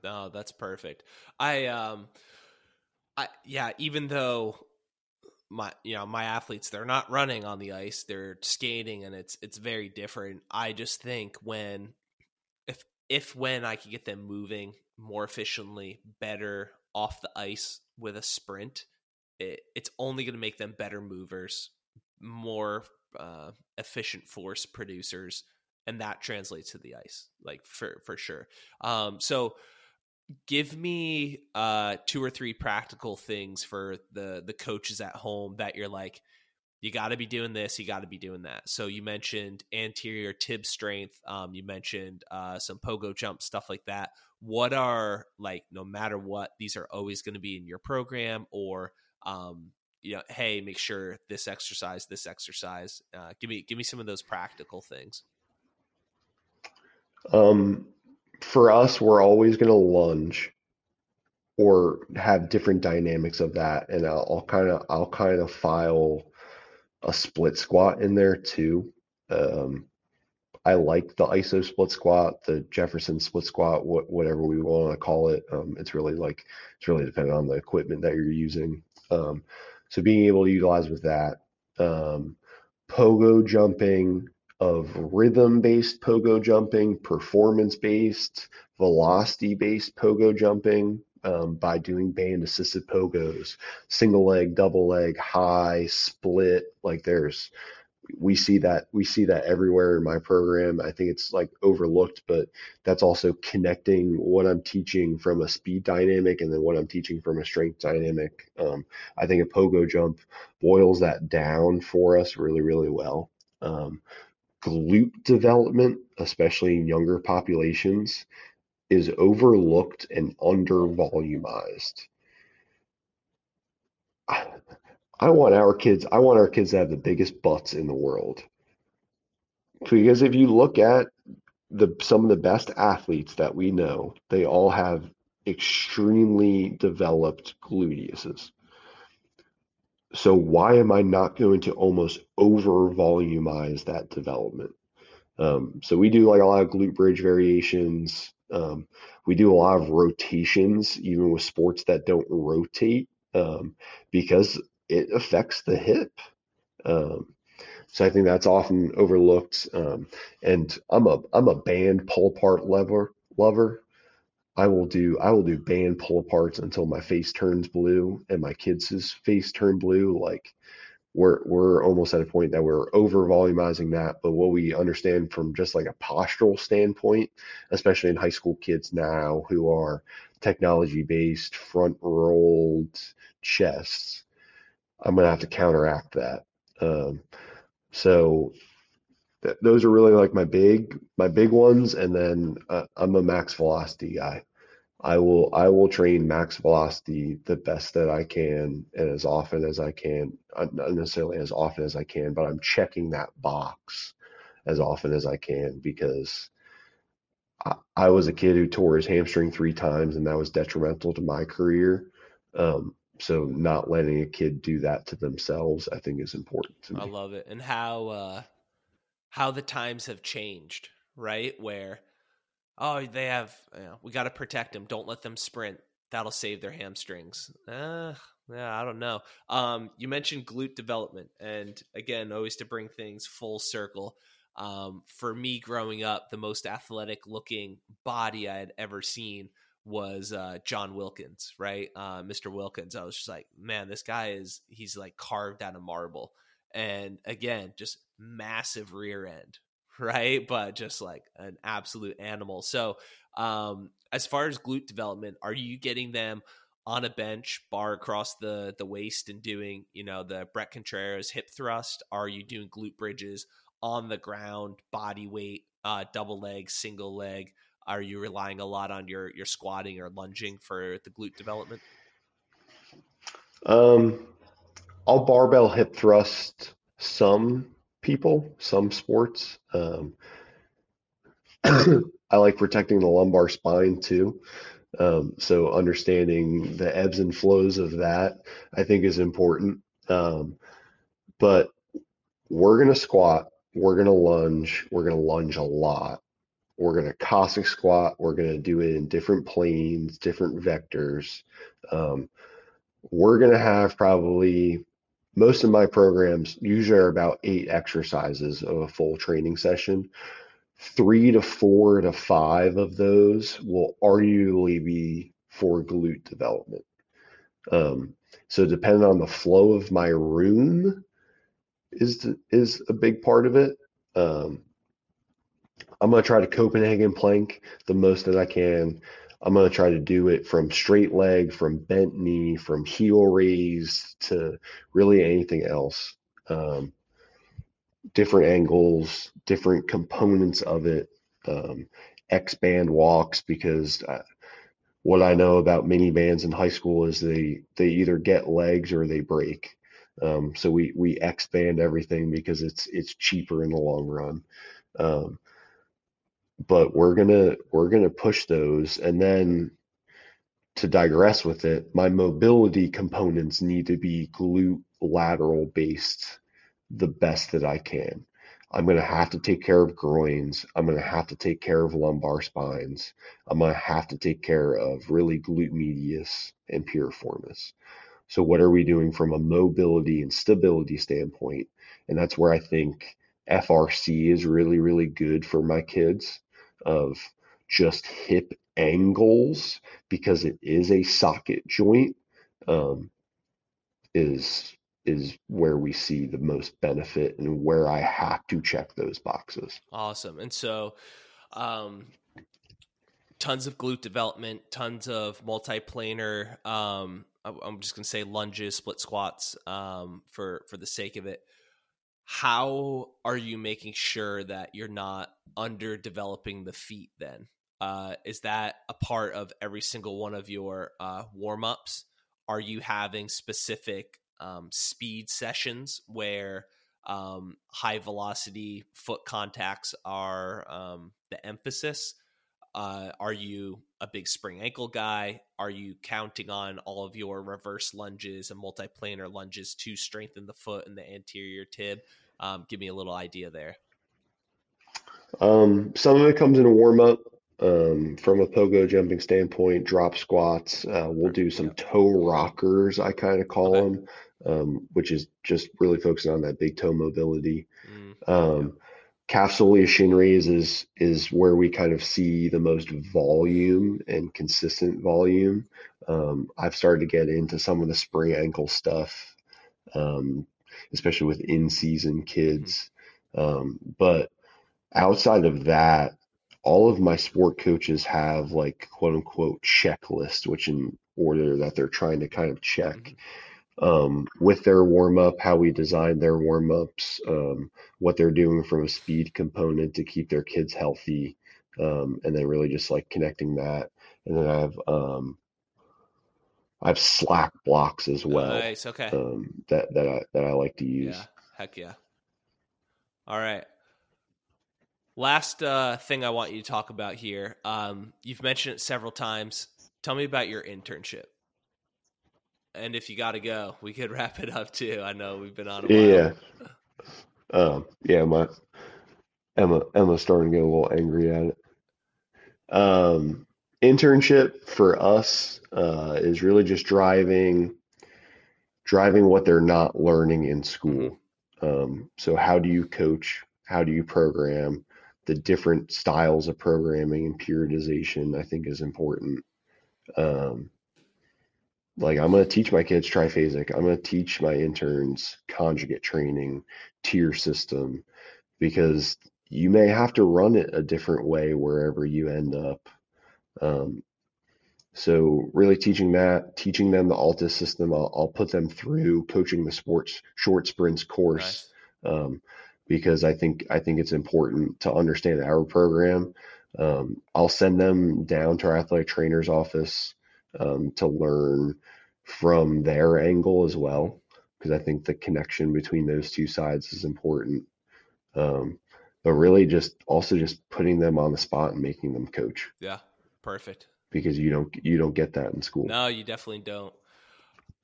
No, that's perfect. Even though my athletes, they're not running on the ice, they're skating, and it's very different. I just think when I could get them moving more efficiently, better off the ice with a sprint, it's only going to make them better movers, more efficient force producers, and that translates to the ice, like for sure. So give me 2 or 3 practical things for the coaches at home that you're like, you got to be doing this, you got to be doing that. So you mentioned anterior tib strength. You mentioned some pogo jump, stuff like that. What are, like, no matter what, these are always going to be in your program? Or, hey, make sure this exercise. Give me some of those practical things. For us, we're always going to lunge or have different dynamics of that. And I'll kind of file a split squat in there too. I like the ISO split squat, the Jefferson split squat, whatever we want to call it. It's really dependent on the equipment that you're using. So being able to utilize with that, pogo jumping, of rhythm-based pogo jumping, performance-based, velocity-based pogo jumping, by doing band-assisted pogos, single leg, double leg, high, split. Like we see that everywhere in my program. I think it's like overlooked, but that's also connecting what I'm teaching from a speed dynamic and then what I'm teaching from a strength dynamic. I think a pogo jump boils that down for us really, really well. Glute development, especially in younger populations, is overlooked and under-volumized. I want our kids to have the biggest butts in the world. Because if you look at some of the best athletes that we know, they all have extremely developed gluteuses. So why am I not going to almost over-volumize that development? So we do like a lot of glute bridge variations. We do a lot of rotations, even with sports that don't rotate, because it affects the hip. So I think that's often overlooked. And I'm a band pull apart lover. I will do band pull aparts until my face turns blue and my kids' face turn blue. Like we're almost at a point that we're over volumizing that. But what we understand from just like a postural standpoint, especially in high school kids now who are technology based, front rolled chests, I'm going to have to counteract that. So those are really like my big ones. And then I'm a max velocity guy. I will train max velocity the best that I can and as often as I can, not necessarily as often as I can, but I'm checking that box as often as I can, because I was a kid who tore his hamstring 3 times and that was detrimental to my career. So not letting a kid do that to themselves, I think, is important to me. I love it. And how the times have changed, right? Where, they have, we got to protect them. Don't let them sprint. That'll save their hamstrings. Yeah, I don't know. You mentioned glute development. And again, always to bring things full circle. For me growing up, the most athletic looking body I had ever seen was John Wilkins, right? Mr. Wilkins. I was just like, man, this guy he's like carved out of marble. And again, just massive rear end, right? But just like an absolute animal. So as far as glute development, are you getting them on a bench, bar across the waist and doing, the Brett Contreras hip thrust? Are you doing glute bridges on the ground, body weight, double leg, single leg? Are you relying a lot on your squatting or lunging for the glute development? I'll barbell hip thrust some people, some sports. I like protecting the lumbar spine too. So understanding the ebbs and flows of that, I think, is important. But we're going to squat, we're going to lunge a lot. We're going to Cossack squat. We're going to do it in different planes, different vectors. We're going to have probably most of my programs usually are about 8 exercises of a full training session. 3 to 4 to 5 of those will arguably be for glute development. So depending on the flow of my room is a big part of it. I'm going to try to Copenhagen plank the most that I can. I'm going to try to do it from straight leg, from bent knee, from heel raise to really anything else. Different angles, different components of it, X-band walks, because what I know about mini bands in high school is they either get legs or they break. So we X-band everything because it's cheaper in the long run. But we're gonna push those, and then to digress with it, my mobility components need to be glute lateral based the best that I can. I'm gonna have to take care of groins. I'm gonna have to take care of lumbar spines. I'm gonna have to take care of really glute medius and piriformis. So what are we doing from a mobility and stability standpoint? And that's where I think FRC is really, really good for my kids, of just hip angles, because it is a socket joint, is where we see the most benefit and where I have to check those boxes. Awesome. And so, tons of glute development, tons of multiplanar. I'm just going to say lunges, split squats, for the sake of it. How are you making sure that you're not underdeveloping the feet then? Is that a part of every single one of your warm-ups? Are you having specific speed sessions where high velocity foot contacts are the emphasis? Are you a big spring ankle guy? Are you counting on all of your reverse lunges and multiplanar lunges to strengthen the foot and the anterior tib? Give me a little idea there. Some of it comes in a warm-up. From a pogo jumping standpoint, drop squats, we'll do some toe rockers, I kind of call them, which is just really focusing on that big toe mobility. Calf soleus shin raise is where we kind of see the most volume and consistent volume. I've started to get into some of the spring ankle stuff, especially with in-season kids. But outside of that, all of my sport coaches have like quote unquote checklist, which in order that they're trying to kind of check. With their warm-up, how we design their warm-ups, what they're doing from a speed component to keep their kids healthy, and then really just like connecting that. And then I have slack blocks as well. Nice, okay. That I like to use. Yeah, heck yeah. All right. Last thing I want you to talk about here. You've mentioned it several times. Tell me about your internship. And if you got to go, we could wrap it up too. I know we've been on a while. Yeah. My Emma's starting to get a little angry at it. Internship for us is really just driving what they're not learning in school. So how do you coach? How do you program? The different styles of programming and periodization, I think, is important. I'm going to teach my kids triphasic. I'm going to teach my interns conjugate training, tier system, because you may have to run it a different way wherever you end up. So really teaching them the ALTIS system. I'll put them through coaching the sports short sprints course, because I think it's important to understand our program. I'll send them down to our athletic trainer's office to learn from their angle as well, because I think the connection between those two sides is important. But really just putting them on the spot and making them coach. Yeah, perfect. Because you don't get that in school. No, you definitely don't.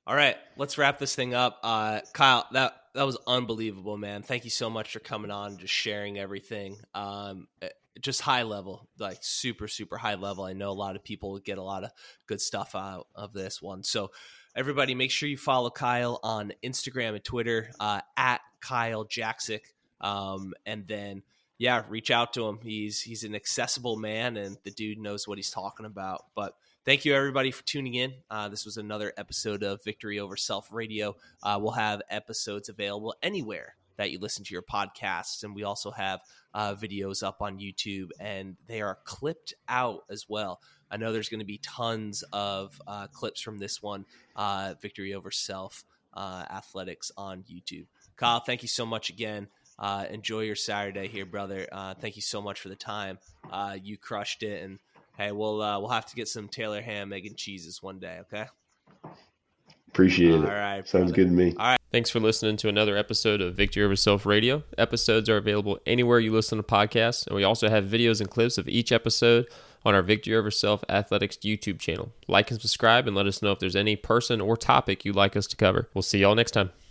All right, let's wrap this thing up. Kyle, that was unbelievable, man. Thank you so much for coming on and just sharing everything. just high level, like super, super high level. I know a lot of people get a lot of good stuff out of this one. So everybody, make sure you follow Kyle on Instagram and Twitter, at Kyle Jacksic. And then, yeah, reach out to him. He's an accessible man, and the dude knows what he's talking about. But thank you, everybody, for tuning in. This was another episode of Victory Over Self Radio. We'll have episodes available anywhere that you listen to your podcasts, and we also have videos up on YouTube, and they are clipped out as well. I know there's going to be tons of clips from this one, Victory Over Self Athletics on YouTube. Kyle, thank you so much again. Enjoy your Saturday here, brother. Thank you so much for the time. You crushed it, and hey, we'll have to get some Taylor ham, egg, and cheeses one day, okay? Appreciate it. All right, sounds good to me. All right. Thanks for listening to another episode of Victory Over Self Radio. Episodes are available anywhere you listen to podcasts, and we also have videos and clips of each episode on our Victory Over Self Athletics YouTube channel. Like and subscribe, and let us know if there's any person or topic you'd like us to cover. We'll see y'all next time.